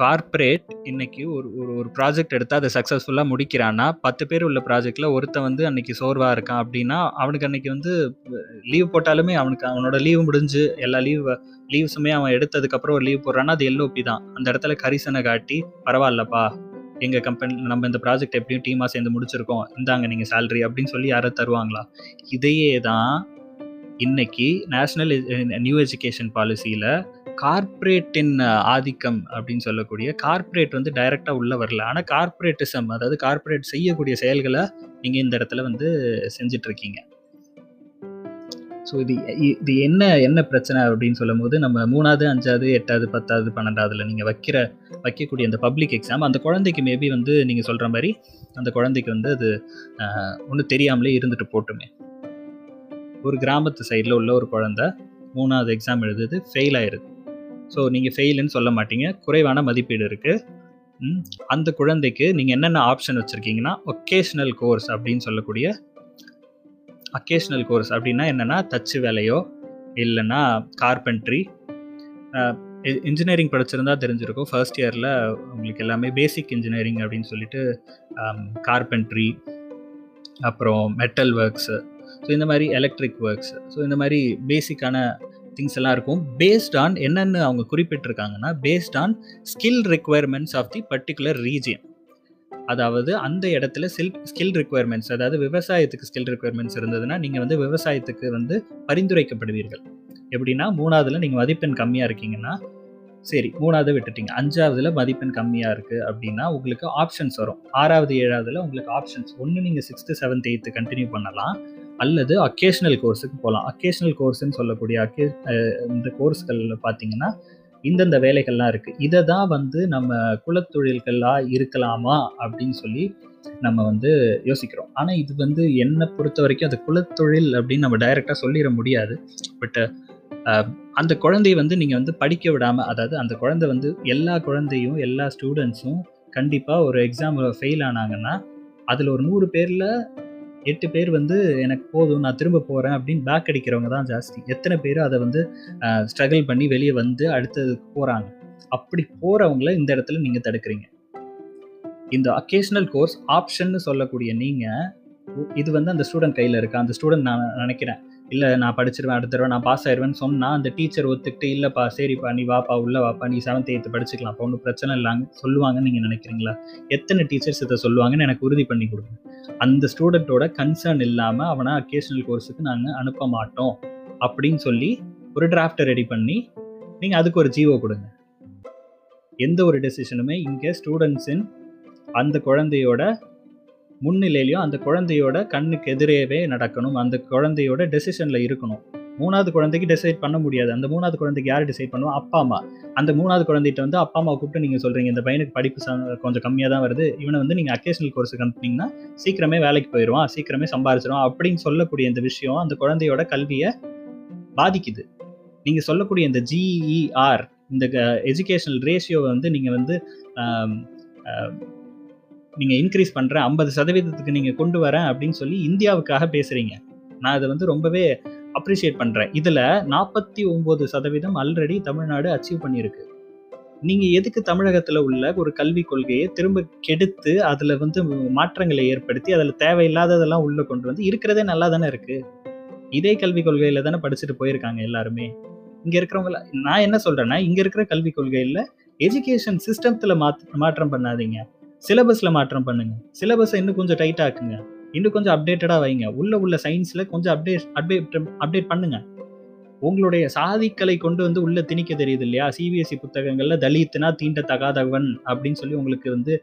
கார்ப்பரேட் இன்றைக்கி ஒரு ஒரு ஒரு ப்ராஜெக்ட் எடுத்தால் அதை சக்ஸஸ்ஃபுல்லாக முடிக்கிறான்னா, பத்து பேர் உள்ள ப்ராஜெக்டில் ஒருத்தன் வந்து அன்றைக்கி சோர்வாக இருக்கான் அப்படின்னா அவனுக்கு அன்றைக்கி வந்து லீவ் போட்டாலுமே அவனுக்கு அவனோட லீவு முடிஞ்சு எல்லா லீவ் லீவ்ஸுமே அவன் எடுத்ததுக்கப்புறம் ஒரு லீவ் போடுறான்னா அது எல்ஓபி தான். அந்த இடத்துல கரிசனை காட்டி பரவாயில்லப்பா, எங்கள் கம்பெனி நம்ம இந்த ப்ராஜெக்ட் எப்படியும் டீமாக சேர்ந்து முடிச்சிருக்கோம், இந்தாங்க நீங்கள் சேலரி அப்படின்னு சொல்லி யாரும் தருவாங்களா? இதையே தான் இன்றைக்கி நேஷ்னல் நியூ எஜுகேஷன் பாலிசியில் கார்ப்பரேட்டின் ஆதிக்கம் அப்படின்னு சொல்லக்கூடிய கார்ப்பரேட் வந்து டைரெக்டாக உள்ளே வரல, ஆனால் கார்ப்பரேட்டிசம், அதாவது கார்ப்பரேட் செய்யக்கூடிய செயல்களை நீங்கள் இந்த இடத்துல வந்து செஞ்சிட்ருக்கீங்க. ஸோ இது இது என்ன என்ன பிரச்சனை அப்படின்னு சொல்லும் போது, நம்ம மூணாவது அஞ்சாவது எட்டாவது பத்தாவது பன்னெண்டாவதுல நீங்கள் வைக்கிற வைக்கக்கூடிய அந்த பப்ளிக் எக்ஸாம் அந்த குழந்தைக்கு மேபி வந்து நீங்கள் சொல்கிற மாதிரி அந்த குழந்தைக்கு வந்து அது ஒன்றும் தெரியாமலே இருந்துட்டு போட்டுமே. ஒரு கிராமத்து சைடில் உள்ள ஒரு குழந்தை மூணாவது எக்ஸாம் எழுதுது, ஃபெயில் ஆயிடுது. ஸோ நீங்கள் ஃபெயிலுன்னு சொல்ல மாட்டீங்க, குறைவான மதிப்பீடு இருக்குது. அந்த குழந்தைக்கு நீங்கள் என்னென்ன ஆப்ஷன் வச்சுருக்கீங்கன்னா, ஒகேஷ்னல் கோர்ஸ் அப்படின்னு சொல்லக்கூடிய அக்கேஷ்னல் கோர்ஸ் அப்படின்னா என்னென்னா தச்சு வேலையோ இல்லைன்னா கார்பென்ட்ரி. இன்ஜினியரிங் படிச்சிருந்தால் தெரிஞ்சிருக்கும், ஃபர்ஸ்ட் இயரில் உங்களுக்கு எல்லாமே பேசிக் இன்ஜினியரிங் அப்படின்னு சொல்லிட்டு கார்பென்ட்ரி, அப்புறம் மெட்டல் ஒர்க்ஸு, ஸோ இந்த மாதிரி எலக்ட்ரிக் ஒர்க்ஸ், ஸோ இந்த மாதிரி பேசிக்கான திங்ஸ் எல்லாம் இருக்கும். பேஸ்ட் ஆன் என்னென்னு அவங்க குறிப்பிட்டிருக்காங்கன்னா, based on skill requirements of the particular region. அதாவது அந்த இடத்துல ஸ்கில் ஸ்கில் ரெக்குயர்மெண்ட்ஸ், அதாவது விவசாயத்துக்கு ஸ்கில் ரெக்குயர்மெண்ட்ஸ் இருந்ததுன்னா நீங்கள் வந்து விவசாயத்துக்கு வந்து பரிந்துரைக்கப்படுவீர்கள். எப்படின்னா, மூணாவதில் நீங்கள் மதிப்பெண் கம்மியாக இருக்கீங்கன்னா, சரி மூணாவது விட்டுட்டீங்க, அஞ்சாவதுல மதிப்பெண் கம்மியாக இருக்குது அப்படின்னா உங்களுக்கு ஆப்ஷன்ஸ் வரும். ஆறாவது ஏழாவதுல உங்களுக்கு ஆப்ஷன்ஸ் ஒன்று, நீங்கள் சிக்ஸ்த்து செவன்த் எயித்து கண்டினியூ பண்ணலாம், அல்லது அக்கேஷ்னல் கோர்ஸுக்கு போகலாம். அக்கேஷ்னல் கோர்ஸ்ன்னு சொல்லக்கூடிய அக்கே இந்த கோர்ஸ்களில் பார்த்தீங்கன்னா இந்தந்த வேலைகள்லாம் இருக்குது. இதை தான் வந்து நம்ம குலத்தொழில்களாக இருக்கலாமா அப்படின்னு சொல்லி நம்ம வந்து யோசிக்கிறோம். ஆனால் இது வந்து என்னை பொறுத்த வரைக்கும் அது குலத்தொழில் அப்படின்னு நம்ம டைரெக்டாக சொல்லிட முடியாது. பட் அந்த குழந்தைய வந்து நீங்கள் வந்து படிக்க விடாமல், அதாவது அந்த குழந்தை வந்து எல்லா குழந்தையும் எல்லா ஸ்டூடெண்ட்ஸும் கண்டிப்பாக ஒரு எக்ஸாம் ஃபெயில் ஆனாங்கன்னா அதில் ஒரு நூறு பேரில் எட்டு பேர் வந்து எனக்கு போதும் நான் திரும்ப போகிறேன் அப்படின்னு பேக் அடிக்கிறவங்க தான் ஜாஸ்தி. எத்தனை பேர் அதை வந்து ஸ்ட்ரகிள் பண்ணி வெளியே வந்து அடுத்ததுக்கு போகிறாங்க. அப்படி போகிறவங்கள இந்த இடத்துல நீங்கள் தடுக்கிறீங்க. இந்த அக்கேஷனல் கோர்ஸ் ஆப்ஷன்னு சொல்லக்கூடிய நீங்கள், இது வந்து அந்த ஸ்டூடெண்ட் கையில் இருக்கா, அந்த ஸ்டூடெண்ட் நான் நினைக்கிறேன் இல்லை நான் படிச்சிருவேன் அடுத்த தடவை நான் பாஸ் ஆயிடுவேன்னு சொன்னால் அந்த டீச்சர் ஒத்துக்கிட்டு இல்லைப்பா சரிப்பா நீ வாப்பா உள்ளே வாப்பா நீ செவன்த் எய்த்து படிச்சுக்கலாம் அப்போ ஒன்றும் பிரச்சனை இல்லாங்க சொல்லுவாங்கன்னு நீங்கள் நினைக்கிறீங்களா? எத்தனை டீச்சர்ஸ் இதை சொல்லுவாங்கன்னு எனக்கு உறுதி பண்ணி கொடுங்க. அந்த ஸ்டூடெண்ட்டோட கன்சர்ன் இல்லாமல் அவனை அக்கேஷனல் கோர்ஸுக்கு நாங்கள் அனுப்ப மாட்டோம் அப்படின்னு சொல்லி ஒரு டிராஃப்டை ரெடி பண்ணி நீங்கள் அதுக்கு ஒரு ஜீவோ கொடுங்க. எந்த ஒரு டெசிஷனுமே இங்கே ஸ்டூடெண்ட்ஸின் அந்த குழந்தையோட முன்னிலையிலையும் அந்த குழந்தையோட கண்ணுக்கு எதிரேவே நடக்கணும், அந்த குழந்தையோட டெசிஷனில் இருக்கணும். மூணாவது குழந்தைக்கு டிசைட் பண்ண முடியாது. அந்த மூணாவது குழந்தைக்கு யார் டிசைட் பண்ணுவோம்? அப்பா அம்மா. அந்த மூணாவது குழந்தைகிட்ட வந்து அப்பா அம்மாவை கூப்பிட்டு நீங்கள் சொல்கிறீங்க இந்த பையனுக்கு படிப்பு கொஞ்சம் கம்மியாக தான் வருது, இவனை வந்து நீங்கள் அக்கேஷனல் கோர்ஸுக்கு அனுப்புனீங்கன்னா சீக்கிரமே வேலைக்கு போயிடுவான் சீக்கிரமே சம்பாரிச்சிடும் அப்படின்னு சொல்லக்கூடிய இந்த விஷயம் அந்த குழந்தையோட கல்வியை பாதிக்குது. நீங்கள் சொல்லக்கூடிய இந்த ஜிஇஆர் இந்த எஜுகேஷனல் ரேஷியோவை வந்து நீங்கள் வந்து நீங்கள் இன்க்ரீஸ் பண்ணுற ஐம்பது சதவீதத்துக்கு நீங்கள் கொண்டு வரேன் அப்படின்னு சொல்லி இந்தியாவுக்காக பேசுகிறீங்க. நான் அதை வந்து ரொம்பவே அப்ரிஷியேட் பண்ணுறேன். இதில் நாற்பத்தி ஒம்பது சதவீதம் ஆல்ரெடி தமிழ்நாடு அச்சீவ் பண்ணியிருக்கு. நீங்கள் எதுக்கு தமிழகத்தில் உள்ள ஒரு கல்விக் கொள்கையை திரும்ப கெடுத்து அதில் வந்து மாற்றங்களை ஏற்படுத்தி அதில் தேவையில்லாததெல்லாம் உள்ளே கொண்டு வந்து இருக்கிறதே நல்லா தானே இருக்குது? இதே கல்விக் கொள்கையில் தானே படிச்சுட்டு போயிருக்காங்க எல்லாருமே இங்கே இருக்கிறவங்கள. நான் என்ன சொல்கிறேன்னா இங்கே இருக்கிற கல்விக் கொள்கையில் எஜுகேஷன் சிஸ்டத்தில் மாற்ற மாற்றம் பண்ணாதீங்க, சிலபஸில் மாற்றம் பண்ணுங்கள். சிலபஸை இன்னும் கொஞ்சம் டைட்டாக இருக்குங்க, இன்னும் கொஞ்சம் அப்டேட்டடாக வைங்க, உள்ளே உள்ள சயின்ஸில் கொஞ்சம் அப்டேட் அப்டேட் அப்டேட் பண்ணுங்கள். உங்களுடைய சாதிக்கலை கொண்டு வந்து உள்ளே திணிக்க தெரியுது இல்லையா? சிபிஎஸ்சி புத்தகங்களில் தலித்துனா தீண்ட தகாதவன் அப்படின்னு சொல்லி உங்களுக்கு வந்து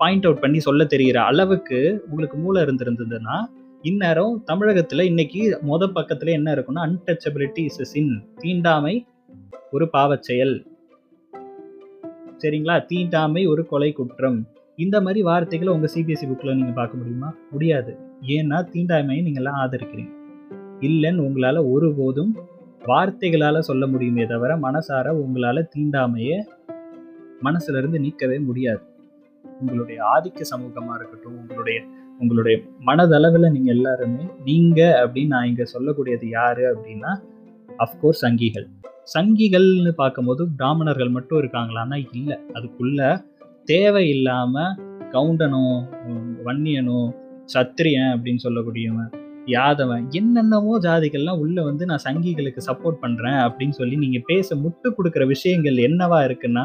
பாயிண்ட் அவுட் பண்ணி சொல்ல தெரிகிற அளவுக்கு உங்களுக்கு மூளை இருந்திருந்ததுன்னா இந்நேரம் தமிழகத்தில் இன்னைக்கு மொத பக்கத்தில் என்ன இருக்குன்னா அன்டச்சபிலிட்டி இஸ் எ சின், தீண்டாமை ஒரு பாவச்செயல், சரிங்களா? தீண்டாமை ஒரு கொலை குற்றம், இந்த மாதிரி வார்த்தைகளை உங்கள் சிபிஎஸ்சி புக்கில் நீங்கள் பார்க்க முடியுமா? முடியாது. ஏன்னா தீண்டாமையை நீங்கள்லாம் ஆதரிக்கிறீங்க இல்லைன்னு உங்களால் ஒருபோதும் வார்த்தைகளால் சொல்ல முடியுமே தவிர மனசார உங்களால் தீண்டாமையை மனசுலேருந்து நீக்கவே முடியாது. உங்களுடைய ஆதிக்க சமூகமாக இருக்கட்டும், உங்களுடைய உங்களுடைய மனதளவில் நீங்கள் எல்லாருமே நீங்கள் அப்படின்னு நான் இங்கே சொல்லக்கூடியது யார் அப்படின்னா அஃப்கோர்ஸ் சங்கிகள். சங்கிகள்னு பார்க்கும்போது பிராமணர்கள் மட்டும் இருக்காங்களான்னா இல்லை, அதுக்குள்ளே தேவையில்லாமல் கவுண்டனும் வன்னியனும் சத்திரியன் அப்படின்னு சொல்லக்கூடியவன் யாதவன் என்னென்னவோ ஜாதிகள்லாம் உள்ளே வந்து நான் சங்கிகளுக்கு சப்போர்ட் பண்ணுறேன் அப்படின்னு சொல்லி நீங்கள் பேச முட்டு கொடுக்குற விஷயங்கள் என்னவா இருக்குன்னா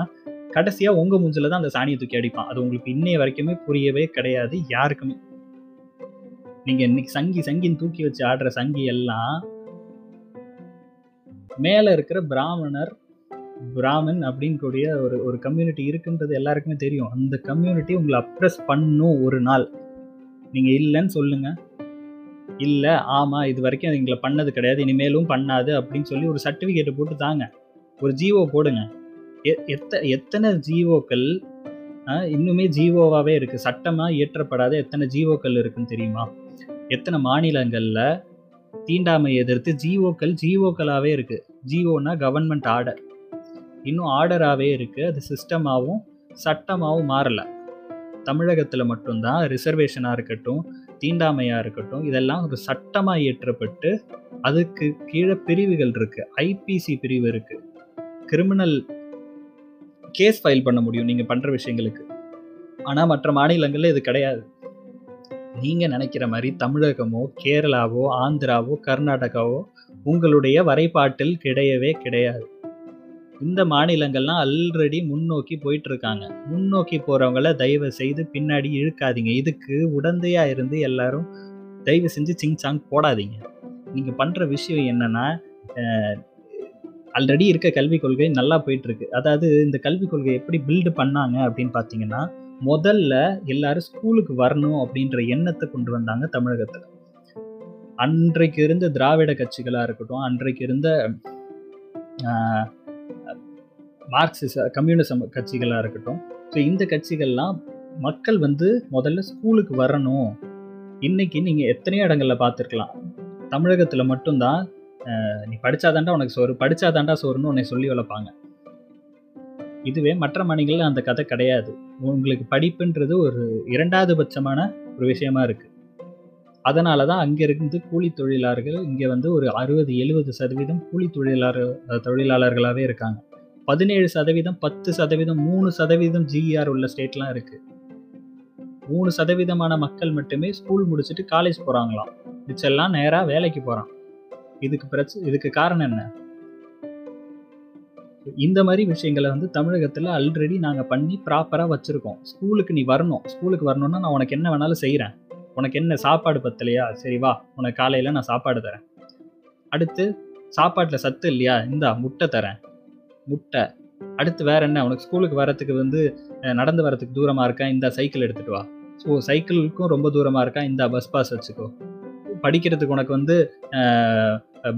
கடைசியாக உங்கள் மூஞ்சில் தான் அந்த சாணியை தூக்கி அடிப்பான். அது உங்களுக்கு இன்னைய வரைக்குமே புரியவே கிடையாது யாருக்குமே. நீங்கள் இன்னைக்கு சங்கி சங்கின்னு தூக்கி வச்சு ஆடுற சங்கி எல்லாம் மேலே இருக்கிற பிராமணர் பிராமின் அப்படின்னு கூடிய ஒரு ஒரு கம்யூனிட்டி இருக்குன்றது எல்லாருக்குமே தெரியும். அந்த கம்யூனிட்டி உங்களை அப்ரெஸ் பண்ணும் ஒரு நாள். நீங்கள் இல்லைன்னு சொல்லுங்கள், இல்லை ஆமாம் இது வரைக்கும் எங்களை பண்ணது கிடையாது இனிமேலும் பண்ணாது அப்படின்னு சொல்லி ஒரு சர்டிஃபிகேட்டை போட்டு தாங்க, ஒரு ஜீவோ போடுங்க. எ எத்த எத்தனை ஜீவோக்கள் இன்னுமே ஜீவோவாகவே இருக்குது, சட்டமாக இயற்றப்படாத எத்தனை ஜீவோக்கள் இருக்குன்னு தெரியுமா? எத்தனை மாநிலங்களில் தீண்டாமை எதிர்த்து ஜீவோக்கள் ஜீவோக்களாகவே இருக்குது. ஜீவோன்னா கவர்மெண்ட் ஆர்டர், இன்னும் ஆர்டராகவே இருக்குது, அது சிஸ்டமாகவும் சட்டமாகவும் மாறலை. தமிழகத்தில் மட்டும்தான் ரிசர்வேஷனாக இருக்கட்டும் தீண்டாமையாக இருக்கட்டும் இதெல்லாம் ஒரு சட்டமாக இயற்றப்பட்டு அதுக்கு கீழே பிரிவுகள் இருக்குது. ஐபிசி பிரிவு இருக்குது, கிரிமினல் கேஸ் ஃபைல் பண்ண முடியும் நீங்கள் பண்ணுற விஷயங்களுக்கு. ஆனால் மற்ற மாநிலங்களில் இது கிடையாது. நீங்கள் நினைக்கிற மாதிரி தமிழகமோ கேரளாவோ ஆந்திராவோ கர்நாடகாவோ உங்களுடைய வரைபாட்டில் கிடையவே கிடையாது. இந்த மாநிலங்கள்லாம் ஆல்ரெடி முன்னோக்கி போயிட்டுருக்காங்க. முன்னோக்கி போகிறவங்கள தயவு செய்து பின்னாடி இழுக்காதீங்க. இதுக்கு உடந்தையாக இருந்து எல்லாரும் தயவு செஞ்சு சிங் சாங் போடாதீங்க. நீங்கள் பண்ணுற விஷயம் என்னென்னா ஆல்ரெடி இருக்க கல்விக் கொள்கை நல்லா போயிட்டுருக்கு. அதாவது இந்த கல்விக் கொள்கை எப்படி பில்டு பண்ணாங்க அப்படின்னு பார்த்தீங்கன்னா முதல்ல எல்லாரும் ஸ்கூலுக்கு வரணும் அப்படின்ற எண்ணத்தை கொண்டு வந்தாங்க தமிழகத்தில். அன்றைக்கு இருந்த திராவிட கட்சிகளாக இருக்கட்டும், அன்றைக்கு இருந்த மார்க்சிச கம்யூனிசம் கட்சிகளாக இருக்கட்டும், ஸோ இந்த கட்சிகள்லாம் மக்கள் வந்து முதல்ல ஸ்கூலுக்கு வரணும். இன்றைக்கி நீங்கள் எத்தனையோ இடங்களில் பார்த்துருக்கலாம், தமிழகத்தில் மட்டும்தான் நீ படித்தாதாண்டா உனக்கு சோறு, படித்தாதாண்டா சோறுன்னு உன்னை சொல்லி வளர்ப்பாங்க. இதுவே மற்ற மாநிலங்களில் அந்த கதை கிடையாது. உங்களுக்கு படிப்புன்றது ஒரு இரண்டாவது பட்சமான ஒரு விஷயமா இருக்குது. அதனால தான் அங்கே இருந்து கூலி தொழிலாளர்கள் இங்கே வந்து ஒரு அறுபது எழுபது சதவீதம் கூலி தொழிலாளர் தொழிலாளர்களாகவே இருக்காங்க. பதினேழு சதவீதம் பத்து சதவீதம் மூணு சதவீதம் ஜிஇஆர் உள்ள ஸ்டேட்லாம் இருக்குது. மூணு சதவீதமான மக்கள் மட்டுமே ஸ்கூல் முடிச்சுட்டு காலேஜ் போகிறாங்களாம், மிச்செல்லாம் நேராக வேலைக்கு போகிறான். இதுக்கு பிரச்ச இதுக்கு காரணம் என்ன? இந்த மாதிரி விஷயங்களை வந்து தமிழகத்தில் ஆல்ரெடி நாங்கள் பண்ணி ப்ராப்பராக வச்சுருக்கோம். ஸ்கூலுக்கு நீ வரணும், ஸ்கூலுக்கு வரணும்னா நான் உனக்கு என்ன வேணாலும் செய்கிறேன். உனக்கு என்ன சாப்பாடு பத்தலையா, சரி வா உனக்கு காலையில் நான் சாப்பாடு தரேன். அடுத்து சாப்பாட்டில் சத்து இல்லையா, இந்தா முட்டை தரேன், முட்டை. அடுத்து வேறு என்ன, உனக்கு ஸ்கூலுக்கு வரத்துக்கு வந்து நடந்து வரத்துக்கு தூரமாக இருக்கா, இந்த சைக்கிள் எடுத்துகிட்டு வா. ஸோ சைக்கிளுக்கும் ரொம்ப தூரமாக இருக்கா, இந்த பஸ் பாஸ் வச்சுக்கோ. படிக்கிறதுக்கு உனக்கு வந்து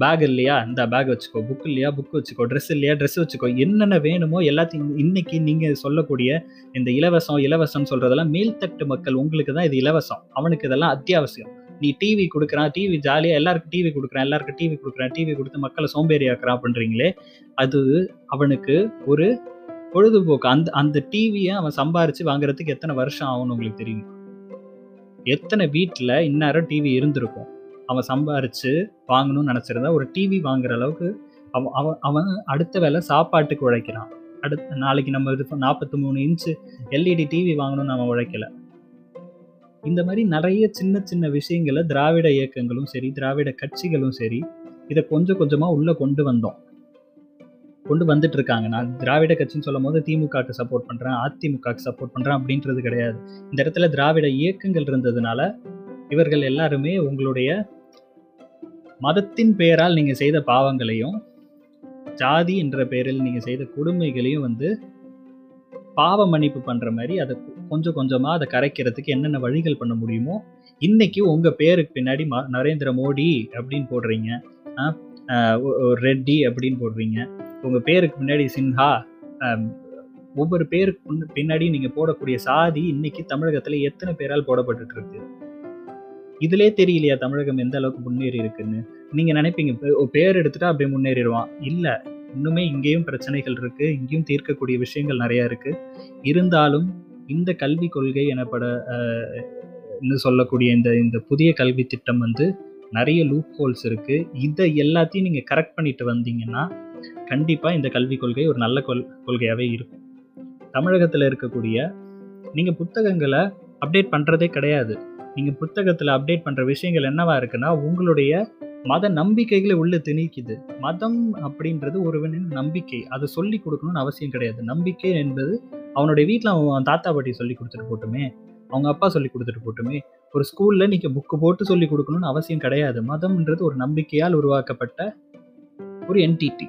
பேக் இல்லையா, இந்த பேக் வச்சுக்கோ. புக் இல்லையா, புக் வச்சுக்கோ. ட்ரெஸ் இல்லையா, ட்ரெஸ் வச்சுக்கோ. என்னென்ன வேணுமோ எல்லாத்தையும். இன்றைக்கி நீங்கள் சொல்லக்கூடிய இந்த இலவசம் இலவசம்னு சொல்கிறதெல்லாம் மேல்தட்டு மக்கள், உங்களுக்கு தான் இது இலவசம், அவனுக்கு இதெல்லாம் அத்தியாவசியம். நீ டிவி கொடுக்குறான், டிவி ஜாலியாக எல்லாருக்கும் டிவி கொடுக்குறான், எல்லாருக்கும் டிவி கொடுக்குறான், டிவி கொடுத்து மக்களை சோம்பேறியாக்குறான் அப்படின்றீங்களே, அது அவனுக்கு ஒரு பொழுதுபோக்கு. அந்த அந்த டிவியை அவன் சம்பாரித்து வாங்குறதுக்கு எத்தனை வருஷம் ஆகும்னு உங்களுக்கு தெரியும்? எத்தனை வீட்டில் இந்நேரம் டிவி இருந்திருக்கும்? அவன் சம்பாரித்து வாங்கணும்னு நினச்சிருந்தா ஒரு டிவி வாங்குற அளவுக்கு அவன் அவன் அவன் அடுத்த வேலை சாப்பாட்டுக்கு உழைக்கிறான். அடுத்த நாளைக்கு நம்ம இது நாற்பத்தி மூணு இன்ச்சு எல்இடி டிவி வாங்கணும்னு அவன் உழைக்கலை. இந்த மாதிரி நிறைய சின்ன சின்ன விஷயங்களை திராவிட இயக்கங்களும் சரி திராவிட கட்சிகளும் சரி இதை கொஞ்சம் கொஞ்சமாக உள்ளே கொண்டு வந்தோம், கொண்டு வந்துட்டு இருக்காங்க. நான் திராவிட கட்சின்னு சொல்லும் போது திமுகவுக்கு சப்போர்ட் பண்ணுறேன், அதிமுகவுக்கு சப்போர்ட் பண்ணுறேன் அப்படின்றது கிடையாது. இந்த இடத்துல திராவிட இயக்கங்கள் இருந்ததுனால இவர்கள் எல்லாருமே உங்களுடைய மதத்தின் பெயரால் நீங்கள் செய்த பாவங்களையும் ஜாதி என்ற பெயரில் நீங்கள் செய்த கொடுமைகளையும் வந்து பாவ மன்னிப்பு பண்ணுற மாதிரி அதை கொஞ்சம் கொஞ்சமாக அதை கரைக்கிறதுக்கு என்னென்ன வழிகள் பண்ண முடியுமோ. இன்றைக்கி உங்கள் பேருக்கு பின்னாடி ம நரேந்திர மோடி அப்படின்னு போடுறீங்க, ரெட்டி அப்படின்னு போடுறீங்க, உங்கள் பேருக்கு முன்னாடி சின்ஹா, ஒவ்வொரு பேருக்கு பின்னாடி நீங்கள் போடக்கூடிய சாதி இன்றைக்கி தமிழகத்தில் எத்தனை பேரால் போடப்பட்டுட்டு இருக்கு? இதிலே தெரியலையா தமிழகம் எந்த அளவுக்கு முன்னேறி இருக்குன்னு? நீங்கள் நினைப்பீங்க பேர் எடுத்துகிட்டா அப்படியே முன்னேறிடுவான். இல்லை, இன்னுமே இங்கேயும் பிரச்சனைகள் இருக்குது, இங்கேயும் தீர்க்கக்கூடிய விஷயங்கள் நிறையா இருக்குது. இருந்தாலும் இந்த கல்வி கொள்கை எனப்பட சொல்லக்கூடிய இந்த இந்த புதிய கல்வி திட்டம் வந்து நிறைய லூப் ஹோல்ஸ் இருக்குது. இதை எல்லாத்தையும் நீங்கள் கரெக்ட் பண்ணிட்டு வந்தீங்கன்னா கண்டிப்பாக இந்த கல்விக் கொள்கை ஒரு நல்ல கொள் கொள்கையாகவே இருக்கும். தமிழகத்தில் இருக்கக்கூடிய நீங்கள் புத்தகங்களை அப்டேட் பண்ணுறதே கிடையாது. நீங்கள் புத்தகத்தில் அப்டேட் பண்ணுற விஷயங்கள் என்னவா இருக்குன்னா உங்களுடைய மத நம்பிக்கைகளை உள்ளே திணிக்குது. மதம் அப்படின்றது ஒருவனின் நம்பிக்கை, அதை சொல்லி கொடுக்கணும்னு அவசியம் கிடையாது. நம்பிக்கை என்பது அவனுடைய வீட்டில் அவன் தாத்தா பாட்டி சொல்லி கொடுத்துட்டு போட்டுமே, அவங்க அப்பா சொல்லி கொடுத்துட்டு போட்டுமே, ஒரு ஸ்கூலில் நீங்கள் புக்கு போட்டு சொல்லி கொடுக்கணும்னு அவசியம் கிடையாது. மதம்ன்றது ஒரு நம்பிக்கையால் உருவாக்கப்பட்ட ஒரு என்டிட்டி.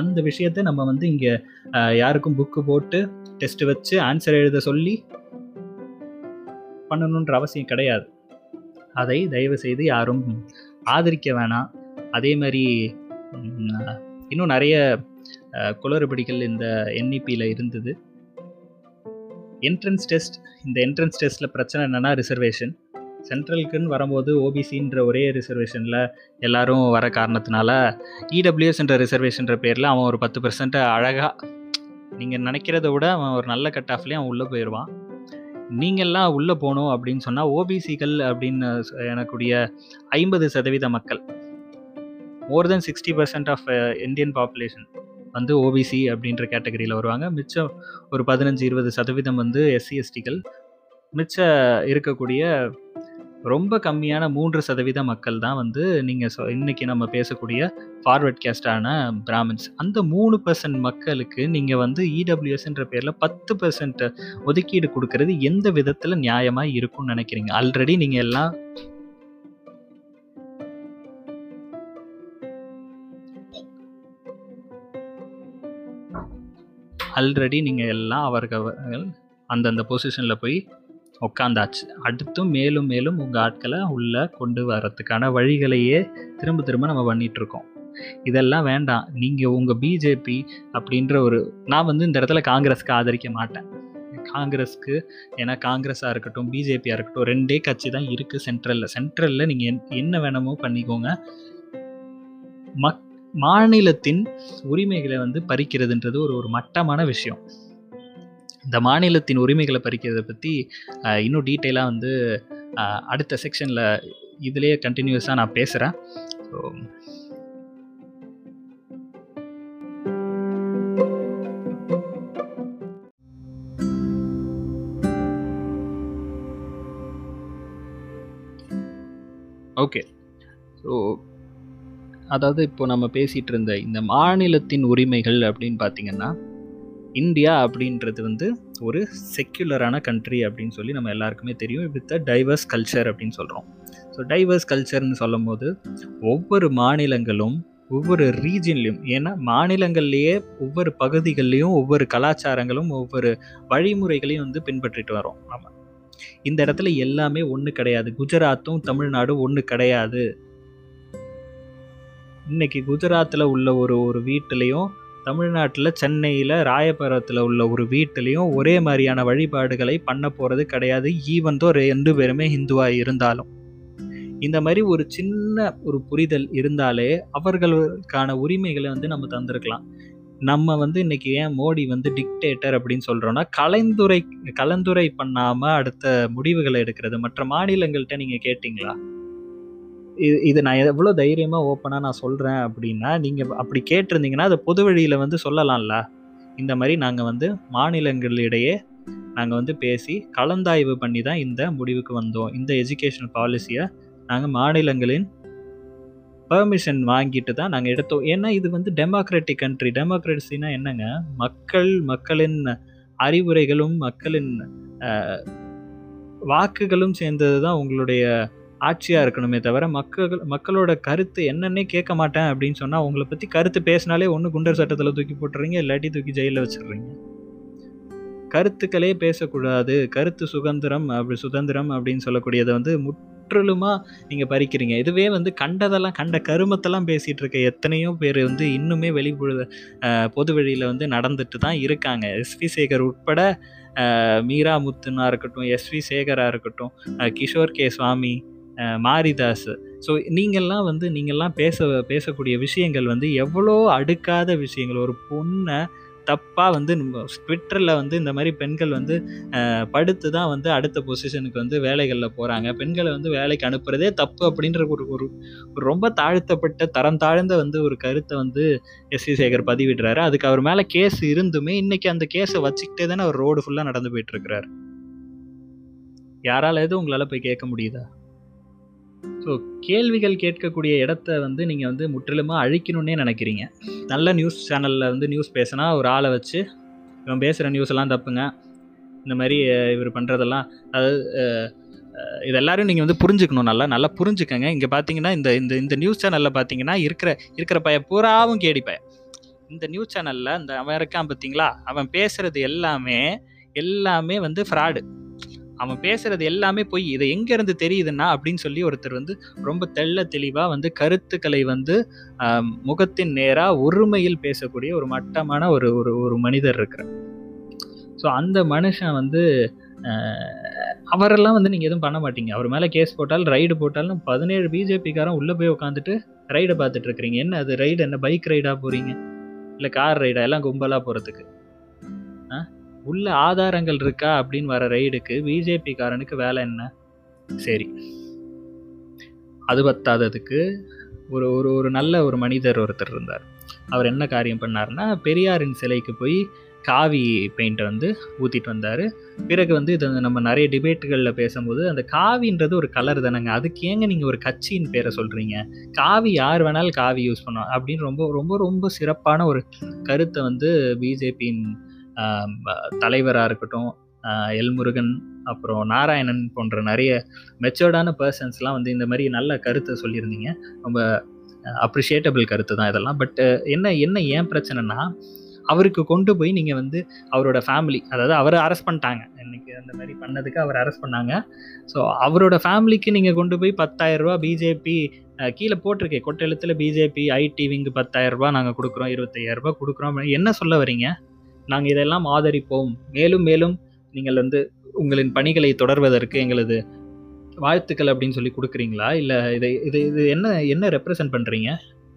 அந்த விஷயத்தை நம்ம வந்து இங்கே யாருக்கும் புக்கு போட்டு டெஸ்ட் வச்சு ஆன்சர் எழுத சொல்லி பண்ணணுன்ற அவசியம் கிடையாது. அதை தயவு செய்து யாரும் ஆதரிக்க வேணாம். அதே மாதிரி இன்னும் நிறைய குளறுபடிகள் இந்த என்இபியில் இருந்தது. என்ட்ரன்ஸ் டெஸ்ட், இந்த என்ட்ரன்ஸ் டெஸ்ட்டில் பிரச்சனை என்னென்னா ரிசர்வேஷன். சென்ட்ரலுக்குன்னு வரும்போது ஓபிசின்ற ஒரே ரிசர்வேஷனில் எல்லாரும் வர காரணத்தினால இடபிள்யூஎஸ்ன்ற ரிசர்வேஷன்ற பேரில் அவன் ஒரு பத்து பெர்சென்ட்டை அழகாக நீங்கள் நினைக்கிறத விட அவன் ஒரு நல்ல கட் ஆஃப்லேயும் அவன் உள்ளே போயிடுவான். நீங்கள்லாம் உள்ளே போகணும் அப்படின்னு சொன்னால் ஓபிசிகள் அப்படின்னு எனக்கூடிய ஐம்பது சதவீத மக்கள், more than sixty percent of Indian population வந்து ஓபிசி அப்படின்ற கேட்டகரியில் வருவாங்க. மிச்சம் ஒரு பதினஞ்சு இருபது சதவீதம் வந்து எஸ்சி எஸ்டிகள், மிச்ச இருக்கக்கூடிய ரொம்ப கம்மியான மூன்று சதவீத மக்கள் தான் வந்து நீங்கள் சொ இன்றைக்கி நம்ம பேசக்கூடிய ஃபார்வர்ட் கேஸ்டான பிராமின்ஸ். அந்த மூணு பர்சன்ட் மக்களுக்கு நீங்கள் வந்து இடபிள்யூஎஸ்ன்ற பேரில் பத்து பெர்சன்ட் ஒதுக்கீடு கொடுக்கறது எந்த விதத்தில் நியாயமாக இருக்கும்னு நினைக்கிறீங்க? ஆல்ரெடி நீங்கள் எல்லாம் ஆல்ரெடி நீங்கள் எல்லாம் அவர்கள் அந்தந்த பொசிஷனில் போய் உட்காந்தாச்சு. அடுத்தும் மேலும் மேலும் உங்கள் ஆட்களை உள்ளே கொண்டு வரத்துக்கான வழிகளையே திரும்ப திரும்ப நம்ம பண்ணிகிட்ருக்கோம். இதெல்லாம் வேண்டாம். நீங்கள் உங்கள் பிஜேபி அப்படின்ற ஒரு, நான் வந்து இந்த இடத்துல காங்கிரஸுக்கு ஆதரிக்க மாட்டேன். காங்கிரஸுக்கு ஏன்னா காங்கிரஸாக இருக்கட்டும் பிஜேபியாக இருக்கட்டும் ரெண்டே கட்சி தான் இருக்குது சென்ட்ரலில். சென்ட்ரலில் நீங்கள் என்ன வேணுமோ பண்ணிக்கோங்க, மக் மாநிலத்தின் உரிமைகளை வந்து பறிக்கிறதுன்றது ஒரு ஒரு மட்டமான விஷயம். இந்த மாநிலத்தின் உரிமைகளை பறிக்கிறத பற்றி இன்னும் டீட்டெயிலாக வந்து அடுத்த செக்ஷனில் இதிலே கண்டினியூஸாக நான் பேசுகிறேன். ஸோ ஓகே, ஸோ அதாவது இப்போ நம்ம பேசிகிட்டு இருந்த இந்த மாநிலத்தின் உரிமைகள் அப்படின்னு பார்த்திங்கன்னா, இந்தியா அப்படின்றது வந்து ஒரு செக்யுலரான கண்ட்ரி அப்படின்னு சொல்லி நம்ம எல்லாருக்குமே தெரியும். வித் அ டைவர்ஸ் கல்ச்சர் அப்படின்னு சொல்கிறோம். ஸோ டைவர்ஸ் கல்ச்சர்னு சொல்லும் போது ஒவ்வொரு மாநிலங்களும் ஒவ்வொரு ரீஜன்லேயும், ஏன்னா மாநிலங்கள்லேயே ஒவ்வொரு பகுதிகள்லேயும் ஒவ்வொரு கலாச்சாரங்களும் ஒவ்வொரு வழிமுறைகளையும் வந்து பின்பற்றிட்டு வரோம் நம்ம. இந்த இடத்துல எல்லாமே ஒன்று கிடையாது. குஜராத்தும் தமிழ்நாடும் ஒன்று கிடையாது. இன்னைக்கு குஜராத்தில் உள்ள ஒரு ஒரு வீட்டிலையும் தமிழ்நாட்டில் சென்னையில் ராயபுரத்தில் உள்ள ஒரு வீட்டிலையும் ஒரே மாதிரியான வழிபாடுகளை பண்ண போகிறது கிடையாது. ஈவன் தோ ரெண்டு பேருமே ஹிந்துவாக இருந்தாலும் இந்த மாதிரி ஒரு சின்ன ஒரு புரிதல் இருந்தாலே அவர்களுக்கான உரிமைகளை வந்து நம்ம தந்திருக்கலாம். நம்ம வந்து இன்றைக்கி ஏன் மோடி வந்து டிக்டேட்டர் அப்படின்னு சொல்கிறோன்னா, கலந்துரை கலந்துரை பண்ணாமல் அடுத்த முடிவுகளை எடுக்கிறது. மற்ற மாநிலங்கள்கிட்ட நீங்கள் கேட்டிங்களா? இது இது நான் எவ்வளோ தைரியமாக ஓப்பனாக நான் சொல்கிறேன் அப்படின்னா, நீங்கள் அப்படி கேட்டிருந்தீங்கன்னா அதை பொது வழியில் வந்து சொல்லலாம்ல. இந்த மாதிரி நாங்கள் வந்து மாநிலங்களிடையே நாங்கள் வந்து பேசி கலந்தாய்வு பண்ணி தான் இந்த முடிவுக்கு வந்தோம். இந்த எஜுகேஷனல் பாலிசியை நாங்கள் மாநிலங்களின் பெர்மிஷன் வாங்கிட்டு தான் நாங்கள் எடுத்தோம். ஏன்னா இது வந்து டெமோக்ராட்டிக் கண்ட்ரி. டெமோக்ரஸினா என்னங்க? மக்கள் மக்களின் அறிவுரைகளும் மக்களின் வாக்குகளும் சேர்ந்தது தான் உங்களுடைய ஆட்சியாக இருக்கணுமே தவிர, மக்கள் மக்களோட கருத்து என்னன்னே கேட்க மாட்டேன் அப்படின்னு சொன்னால் அவங்கள பற்றி கருத்து பேசினாலே ஒன்று குண்டர் சட்டத்தில் தூக்கி போட்டுறீங்க, இல்லாட்டி தூக்கி ஜெயிலில் வச்சிடுறீங்க. கருத்துக்களே பேசக்கூடாது, கருத்து சுதந்திரம் அப்படி சுதந்திரம் அப்படின்னு சொல்லக்கூடியதை வந்து முற்றிலுமா நீங்கள் பறிக்கிறீங்க. இதுவே வந்து கண்டதெல்லாம் கண்ட கருமத்தெல்லாம் பேசிகிட்டு இருக்க எத்தனையோ பேர் வந்து இன்னுமே வெளிப்புற பொது வெளியில் வந்து நடந்துட்டு தான் இருக்காங்க. எஸ்வி சேகர் உட்பட மீரா முத்துனா இருக்கட்டும், எஸ்வி சேகராக இருக்கட்டும், கிஷோர் கே சுவாமி, மாரிதாஸ், ஸோ நீங்கள்லாம் வந்து நீங்கள்லாம் பேச பேசக்கூடிய விஷயங்கள் வந்து எவ்வளோ அடுக்காத விஷயங்கள். ஒரு பொண்ணை தப்பாக வந்து ட்விட்டரில் வந்து இந்த மாதிரி பெண்கள் வந்து படுத்து தான் வந்து அடுத்த பொசிஷனுக்கு வந்து வேலைகளில் போகிறாங்க, பெண்களை வந்து வேலைக்கு அனுப்புகிறதே தப்பு அப்படின்ற ஒரு ஒரு ரொம்ப தாழ்த்தப்பட்ட தரம் தாழ்ந்த வந்து ஒரு கருத்தை வந்து எஸ்வி சேகர் பதிவிடுறாரு. அதுக்கு அவர் மேலே கேஸ் இருந்துமே இன்றைக்கி அந்த கேஸை வச்சுக்கிட்டே தானே அவர் ரோடு ஃபுல்லாக நடந்து போயிட்டுருக்கிறார். யாரால் எதுவும் உங்களால் போய் கேட்க முடியுதா? ஸோ கேள்விகள் கேட்கக்கூடிய இடத்த வந்து நீங்கள் வந்து முற்றிலுமாக அழிக்கணும்னே நினைக்கிறீங்க. நல்ல நியூஸ் சேனலில் வந்து நியூஸ் பேசினா ஒரு ஆளை வச்சு இவன் பேசுகிற நியூஸ் எல்லாம் தப்புங்க, இந்த மாதிரி இவர் பண்ணுறதெல்லாம், அதாவது இது எல்லோரும் நீங்கள் வந்து புரிஞ்சுக்கணும். நல்லா நல்லா புரிஞ்சுக்கங்க. இங்கே பார்த்தீங்கன்னா இந்த இந்த இந்த நியூஸ் சேனலில் பார்த்தீங்கன்னா இருக்கிற இருக்கிற பய பூராவும் கேடி பய. இந்த நியூஸ் சேனலில் இந்த அவன் இருக்கான் பார்த்தீங்களா, அவன் பேசுகிறது எல்லாமே எல்லாமே வந்து ஃப்ராடு, அவன் பேசுகிறது எல்லாமே போய், இதை எங்கேருந்து தெரியுதுன்னா அப்படின்னு சொல்லி ஒருத்தர் வந்து ரொம்ப தெள்ள தெளிவாக வந்து கருத்துக்களை வந்து முகத்தின் நேராக ஒருமையில் பேசக்கூடிய ஒரு மட்டமான ஒரு ஒரு மனிதர் இருக்கிறார். ஸோ அந்த மனுஷன் வந்து அவரெல்லாம் வந்து நீங்கள் எதுவும் பண்ண மாட்டீங்க. அவர் மேலே கேஸ் போட்டாலும் ரைடு போட்டாலும் பதினேழு பிஜேபிக்காரன் உள்ளே போய் உட்காந்துட்டு ரைடை பார்த்துட்டு இருக்கிறீங்க. என்ன அது ரைடு? என்ன பைக் ரைடாக போகிறீங்க இல்லை கார் ரைடாக? எல்லாம் கும்பலாக போகிறதுக்கு ஆ உள்ள ஆதாரங்கள் இருக்கா அப்படின்னு வர ரைடுக்கு பிஜேபி காரனுக்கு வேலை என்ன? சரி, அது பத்தாததுக்கு ஒரு ஒரு ஒரு நல்ல ஒரு மனிதர் ஒருத்தர் இருந்தார். அவர் என்ன காரியம் பண்ணார்னா, பெரியாரின் சிலைக்கு போய் காவி பெயிண்ட்டை வந்து ஊற்றிட்டு வந்தார். பிறகு வந்து இதை நம்ம நிறைய டிபேட்டுகளில் பேசும்போது, அந்த காவின்றது ஒரு கலர் தானேங்க, அதுக்கு ஏங்க நீங்கள் ஒரு கட்சியின் பேரை சொல்கிறீங்க? காவி யார் வேணாலும் காவி யூஸ் பண்ணுவோம் அப்படின்னு ரொம்ப ரொம்ப ரொம்ப சிறப்பான ஒரு கருத்தை வந்து பிஜேபியின் தலைவராக இருக்கட்டும், எல்முருகன், அப்புறம் நாராயணன் போன்ற நிறைய மெச்சோர்டான பர்சன்ஸ்லாம் வந்து இந்த மாதிரி நல்ல கருத்தை சொல்லியிருந்தீங்க. ரொம்ப அப்ரிஷியேட்டபிள் கருத்து தான் இதெல்லாம். பட் என்ன என்ன ஏன் பிரச்சனைனா, அவருக்கு கொண்டு போய் நீங்கள் வந்து அவரோட ஃபேமிலி, அதாவது அவரை அரெஸ்ட் பண்ணிட்டாங்க இன்றைக்கி அந்த மாதிரி பண்ணதுக்கு, அவர் அரெஸ்ட் பண்ணாங்க. ஸோ அவரோட ஃபேமிலிக்கு நீங்கள் கொண்டு போய் பத்தாயிரரூபா பிஜேபி கீழே போட்டிருக்கேன் கொட்டெழுத்தில், பிஜேபி ஐடி விங்கு பத்தாயிரரூபா நாங்கள் கொடுக்குறோம், இருபத்தையாயிரரூபா கொடுக்குறோம் அப்படின்னு என்ன சொல்ல வரீங்க? நாங்கள் இதெல்லாம் ஆதரிப்போம், மேலும் மேலும் நீங்கள் வந்து உங்களின் பணிகளை தொடர்வதற்கு எங்களது வாழ்த்துக்கள் அப்படின்னு சொல்லி கொடுக்குறீங்களா? இல்லை இதை இது இது என்ன என்ன ரெப்ரசன்ட் பண்ணுறீங்க?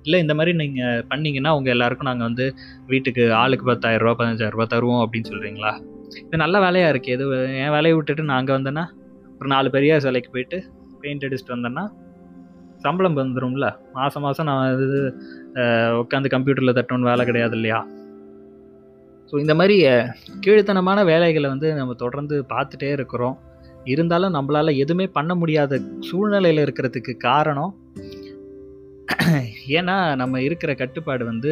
இல்லை இந்த மாதிரி நீங்கள் பண்ணிங்கன்னா அவங்க எல்லாேருக்கும் நாங்கள் வந்து வீட்டுக்கு ஆளுக்கு பத்தாயிரம் ரூபா பதினஞ்சாயிரம் ரூபா தருவோம் அப்படின்னு சொல்கிறீங்களா? இது நல்ல வேலையாக இருக்குது. எது என் வேலையை விட்டுட்டு நாங்கள் வந்தோன்னா ஒரு நாலு பெரியார் சிலைக்கு போயிட்டு பெயிண்ட் அடிச்சுட்டு வந்தோன்னா சம்பளம் வந்துடும்ல. மாதம் மாதம் நான் இது உட்காந்து கம்ப்யூட்டரில் தட்டணும்னு வேலை கிடையாது இல்லையா? ஸோ இந்த மாதிரி கீழ்த்தனமான வேலைகளை வந்து நம்ம தொடர்ந்து பார்த்துட்டே இருக்கிறோம். இருந்தாலும் நம்மளால் எதுவுமே பண்ண முடியாத சூழ்நிலையில் இருக்கிறதுக்கு காரணம் ஏன்னா நம்ம இருக்கிற கட்டுப்பாடு வந்து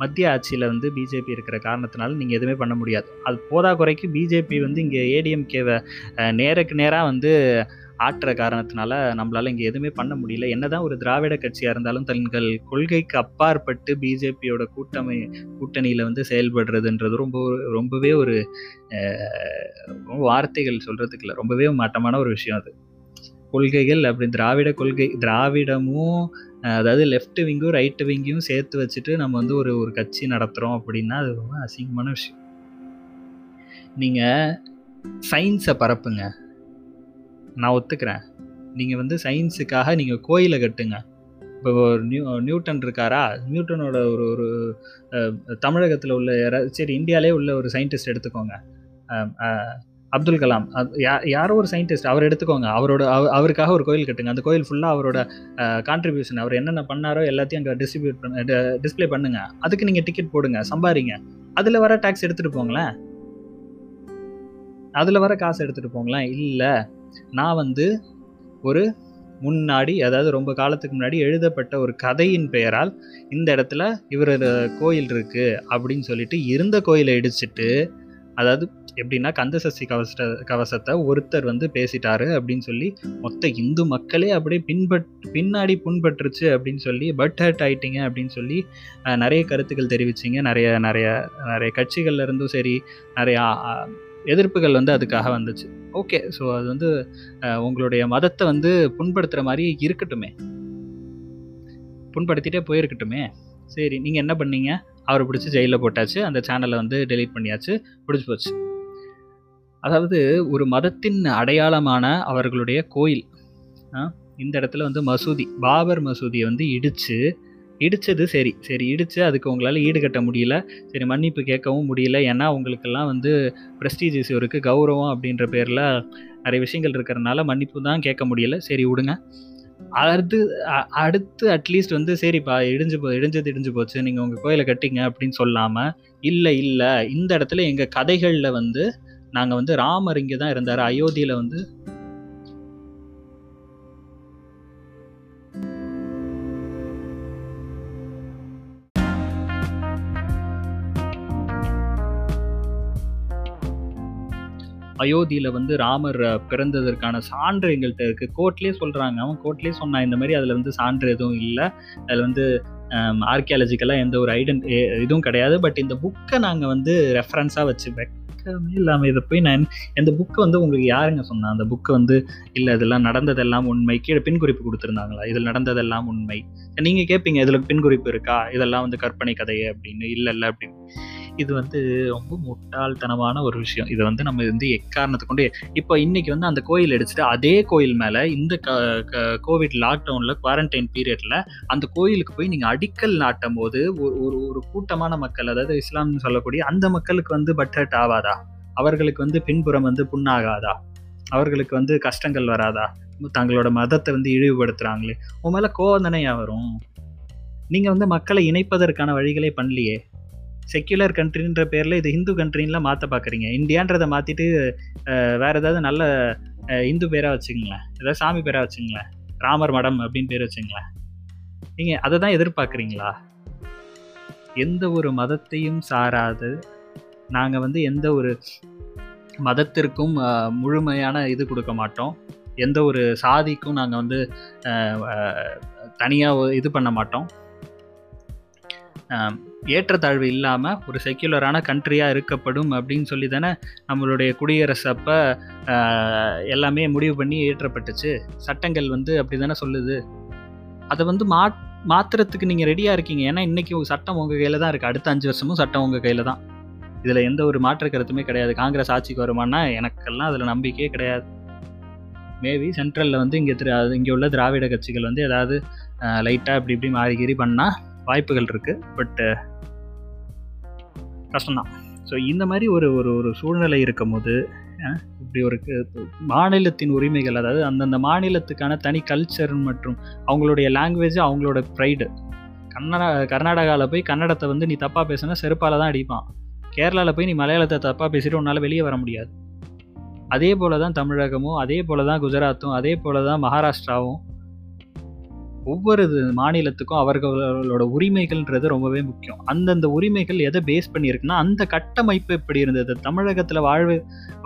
மத்திய ஆட்சியில் வந்து பிஜேபி இருக்கிற காரணத்தினால நீங்கள் எதுவுமே பண்ண முடியாது. அது போதா குறைக்கு பிஜேபி வந்து இங்கே ஏடிஎம்கேவை நேருக்கு நேராக வந்து ஆற்ற காரணத்தினால நம்மளால் இங்கே எதுவுமே பண்ண முடியல. என்ன தான் ஒரு திராவிட கட்சியாக இருந்தாலும் தங்கள் கொள்கைக்கு அப்பாற்பட்டு பிஜேபியோட கூட்டமை கூட்டணியில் வந்து செயல்படுறதுன்றது ரொம்ப ரொம்பவே ஒரு வார்த்தைகள் சொல்கிறதுக்கு இல்லை, ரொம்பவே மட்டமான ஒரு விஷயம். அது கொள்கைகள் அப்படி திராவிட கொள்கை திராவிடமும் அதாவது லெஃப்ட் விங்கும் ரைட்டு விங்கையும் சேர்த்து வச்சுட்டு நம்ம வந்து ஒரு ஒரு கட்சி நடத்துகிறோம் அப்படின்னா அது ரொம்ப அசிங்கமான விஷயம். நீங்கள் சயின்ஸை பரப்புங்க, நான் ஒத்துக்கிறேன். நீங்கள் வந்து சயின்ஸுக்காக நீங்கள் கோயிலை கட்டுங்க. இப்போ நியூ நியூட்டன் இருக்காரா, நியூட்டனோட ஒரு ஒரு தமிழகத்தில் உள்ள யாராவது சரி இந்தியாவிலே உள்ள ஒரு சயின்டிஸ்ட் எடுத்துக்கோங்க, அப்துல் கலாம், யா யாரோ ஒரு சயின்டிஸ்ட் அவர் எடுத்துக்கோங்க, அவரோட அவருக்காக ஒரு கோயில் கட்டுங்க. அந்த கோயில் ஃபுல்லாக அவரோட கான்ட்ரிபியூஷன் அவர் என்னென்ன பண்ணாரோ எல்லாத்தையும் அங்கே டிஸ்ட்ரிபியூட் பண்ண டிஸ்பிளே பண்ணுங்கள். அதுக்கு நீங்கள் டிக்கெட் போடுங்க, சம்பாதிங்க, அதில் வர டேக்ஸ் எடுத்துகிட்டு போங்களேன், அதில் வர காசு எடுத்துகிட்டு போங்களேன். இல்லை நான் வந்து ஒரு முன்னாடி அதாவது ரொம்ப காலத்துக்கு முன்னாடி எழுதப்பட்ட ஒரு கதையின் பெயரால் இந்த இடத்துல இவர் கோயில் இருக்குது அப்படின்னு சொல்லிட்டு இருந்த கோயிலை இடிச்சிட்டு, அதாவது எப்படின்னா கந்தசஷ்டி கவச கவசத்தை ஒருத்தர் வந்து பேசிட்டாரு அப்படின்னு சொல்லி மொத்த இந்து மக்களே அப்படியே பின்பற் பின்னாடி புண்பற்றுச்சு அப்படின்னு சொல்லி பட் ஹர்ட் ஆயிட்டிங்க அப்படின்னு சொல்லி நிறைய கருத்துக்கள் தெரிவிச்சிங்க. நிறைய நிறைய நிறைய கட்சிகளில் இருந்தும் சரி நிறையா எதிர்ப்புகள் வந்து அதுக்காக வந்துச்சு. ஓகே, ஸோ அது வந்து உங்களுடைய மதத்தை வந்து புண்படுத்துகிற மாதிரி இருக்கட்டுமே, புண்படுத்திகிட்டே போயிருக்கட்டுமே. சரி, நீங்கள் என்ன பண்ணீங்க? அவரை பிடிச்சி ஜெயிலில் போட்டாச்சு, அந்த சேனலை வந்து டெலீட் பண்ணியாச்சு, பிடிச்சி போச்சு. அதாவது ஒரு மதத்தின் அடையாளமான அவர்களுடைய கோயில் இந்த இடத்துல வந்து மசூதி, பாபர் மசூதியை வந்து இடித்து இடித்தது சரி சரி இடித்து அதுக்கு உங்களால் ஈடுகட்ட முடியல, சரி மன்னிப்பு கேட்கவும் முடியல. ஏன்னா அவங்களுக்கெல்லாம் வந்து ப்ரெஸ்டீஜியஸ் இருக்குது, கௌரவம் அப்படின்ற பேரில் நிறைய விஷயங்கள் இருக்கிறதுனால மன்னிப்பு தான் கேட்க முடியல. சரி விடுங்க. அடுத்து அடுத்து அட்லீஸ்ட் வந்து சரிப்பா இடிஞ்சு போ இடிஞ்சது இடிஞ்சு போச்சு, நீங்கள் உங்கள் கோயிலை கட்டிங்க அப்படின்னு சொல்லாமல், இல்லை இல்லை இந்த இடத்துல எங்கள் கதைகளில் வந்து நாங்கள் வந்து ராமர் இங்கே தான் இருந்தார், அயோத்தியில் வந்து அயோத்தியில் வந்து ராமர் பிறந்ததற்கான சான்று எங்கள்கிட்ட இருக்குது, கோர்ட்லேயே சொல்கிறாங்க, அவன் கோர்ட்லேயே சொன்னான் இந்த மாதிரி அதில் வந்து சான்று எதுவும் இல்லை, அதில் வந்து ஆர்கியாலஜிக்கலாக எந்த ஒரு ஐடென்ட் இதுவும் கிடையாது, பட் இந்த புக்கை நாங்கள் வந்து ரெஃபரன்ஸாக வச்சு வெக்கமே இல்லாமல் இதை போய் நான் இந்த புக்கை வந்து உங்களுக்கு யாருங்க சொன்னான்? அந்த புக்கை வந்து இல்லை இதெல்லாம் நடந்ததெல்லாம் உண்மை, கீழே பின் குறிப்பு கொடுத்துருந்தாங்களா இதில் நடந்ததெல்லாம் உண்மை? நீங்கள் கேட்பீங்க இதில் பின் குறிப்பு இருக்கா, இதெல்லாம் வந்து கற்பனை கதையை அப்படின்னு, இல்லை இல்லை அப்படின்னு. இது வந்து ரொம்ப முட்டாள்தனமான ஒரு விஷயம். இதை வந்து நம்ம வந்து எக்காரணத்தை கொண்டு இப்போ இன்றைக்கி வந்து அந்த கோயில் அடிச்சுட்டு அதே கோயில் மேலே இந்த க கோவிட் லாக்டவுனில் குவாரண்டைன் பீரியடில் அந்த கோயிலுக்கு போய் நீங்கள் அடிக்கல் நாட்டும் போது ஒரு ஒரு கூட்டமான மக்கள், அதாவது இஸ்லாம்னு சொல்லக்கூடிய அந்த மக்களுக்கு வந்து பட்ஹட் ஆகாதா? அவர்களுக்கு வந்து பின்புறம் வந்து புண்ணாகாதா? அவர்களுக்கு வந்து கஷ்டங்கள் வராதா? தங்களோட மதத்தை வந்து இழிவுபடுத்துகிறாங்களே, உன் மேலே கோவந்தனையாக வரும். நீங்கள் வந்து மக்களை இணைப்பதற்கான வழிகளை பண்ணலையே. செக்யுலர் கண்ட்ரின்ற பேரில் இது ஹிந்து கண்ட்ரின்லாம் மாற்ற பார்க்குறீங்க. இந்தியான்றதை மாற்றிட்டு வேறு ஏதாவது நல்ல இந்து பேராக வச்சுங்களேன், ஏதாவது சாமி பேராக வச்சுங்களேன், ராமர் மடம் அப்படின்னு பேர் வச்சுங்களேன். நீங்கள் அதை தான் எதிர்பார்க்குறீங்களா? எந்த ஒரு மதத்தையும் சாராது நாங்கள் வந்து எந்த ஒரு மதத்திற்கும் முழுமையான இது கொடுக்க மாட்டோம், எந்த ஒரு சாதிக்கும் நாங்கள் வந்து தனியாக இது பண்ண மாட்டோம். ஏற்றத்தாழ்வு இல்லாமல் ஒரு செக்யுலரான கண்ட்ரியாக இருக்கப்படும் அப்படின்னு சொல்லி தானே நம்மளுடைய குடியரசு அப்போ எல்லாமே முடிவு பண்ணி ஏற்றப்பட்டுச்சு. சட்டங்கள் வந்து அப்படி தானே சொல்லுது. அதை வந்து மா மாத்திரத்துக்கு நீங்கள் ரெடியாக இருக்கீங்க. ஏன்னா இன்றைக்கி சட்டம் உங்கள் கையில் தான் இருக்குது, அடுத்த அஞ்சு வருஷமும் சட்டம் உங்கள் கையில் தான். இதில் எந்த ஒரு மாற்று கருத்துமே கிடையாது. காங்கிரஸ் ஆட்சிக்கு வருமானா எனக்கெல்லாம் அதில் நம்பிக்கையே கிடையாது. மேபி சென்ட்ரலில் வந்து இங்கே திரு இங்கே உள்ள திராவிட கட்சிகள் வந்து ஏதாவது லைட்டாக இப்படி இப்படி மாறிகிரி பண்ணால் வாய்ப்புகள் இருக்குது. பட்டு கஷ்டம்தான். ஸோ இந்த மாதிரி ஒரு ஒரு ஒரு சூழ்நிலை இருக்கும் போது இப்படி ஒரு மாநிலத்தின் உரிமைகள், அதாவது அந்தந்த மாநிலத்துக்கான தனி கல்ச்சர் மற்றும் அவங்களுடைய லாங்குவேஜ், அவங்களோட ப்ரைடு. கன்னட கர்நாடகாவில் போய் கன்னடத்தை வந்து நீ தப்பாக பேசினா செருப்பால் தான் அடிப்பான். கேரளாவில் போய் நீ மலையாளத்தை தப்பாக பேசிட்டு உன்னால் வெளியே வர முடியாது. அதே போல் தான் தமிழகமும், அதே போல் தான் குஜராத்தும், அதே போல் தான் மகாராஷ்டிராவும். ஒவ்வொரு மாநிலத்துக்கும் அவர்களோட உரிமைகள்ன்றது ரொம்பவே முக்கியம். அந்தந்த உரிமைகள் எதை பேஸ் பண்ணியிருக்குன்னா அந்த கட்டமைப்பு எப்படி இருந்தது, தமிழகத்தில் வாழ்வு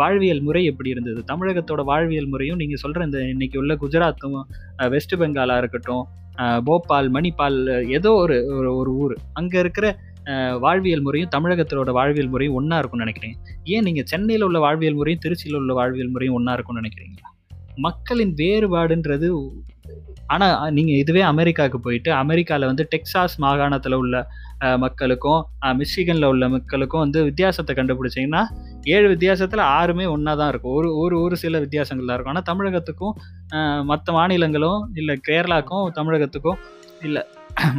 வாழ்வியல் முறை எப்படி இருந்தது, தமிழகத்தோட வாழ்வியல் முறையும் நீங்கள் சொல்கிற இந்த இன்றைக்கி உள்ள குஜராத்தும் வெஸ்ட் பெங்காலாக இருக்கட்டும், போபால், மணிப்பால், ஏதோ ஒரு ஒரு ஊர், அங்கே இருக்கிற வாழ்வியல் முறையும் தமிழகத்தோட வாழ்வியல் முறையும் ஒன்றா இருக்கும்னு நினைக்கிறீங்க. ஏன் நீங்கள் சென்னையில் உள்ள வாழ்வியல் முறையும் திருச்சியில் உள்ள வாழ்வியல் முறையும் ஒன்றா இருக்கும்னு நினைக்கிறீங்களா? மக்களின் வேறுபாடுன்றது. ஆனால் நீங்கள் இதுவே அமெரிக்காவுக்கு போயிட்டு அமெரிக்காவில் வந்து டெக்சாஸ் மாகாணத்தில் உள்ள மக்களுக்கும் மிச்சிகனில் உள்ள மக்களுக்கும் வந்து வித்தியாசத்தை கண்டுபிடிச்சிங்கன்னா ஏழு வித்தியாசத்தில் ஆறுமே ஒன்றா தான் இருக்கும். ஒரு ஒரு ஒரு சில வித்தியாசங்கள் தான் இருக்கும். ஆனால் தமிழகத்துக்கும் மற்ற மாநிலங்களும் இல்லை, கேரளாவுக்கும் தமிழகத்துக்கும் இல்லை,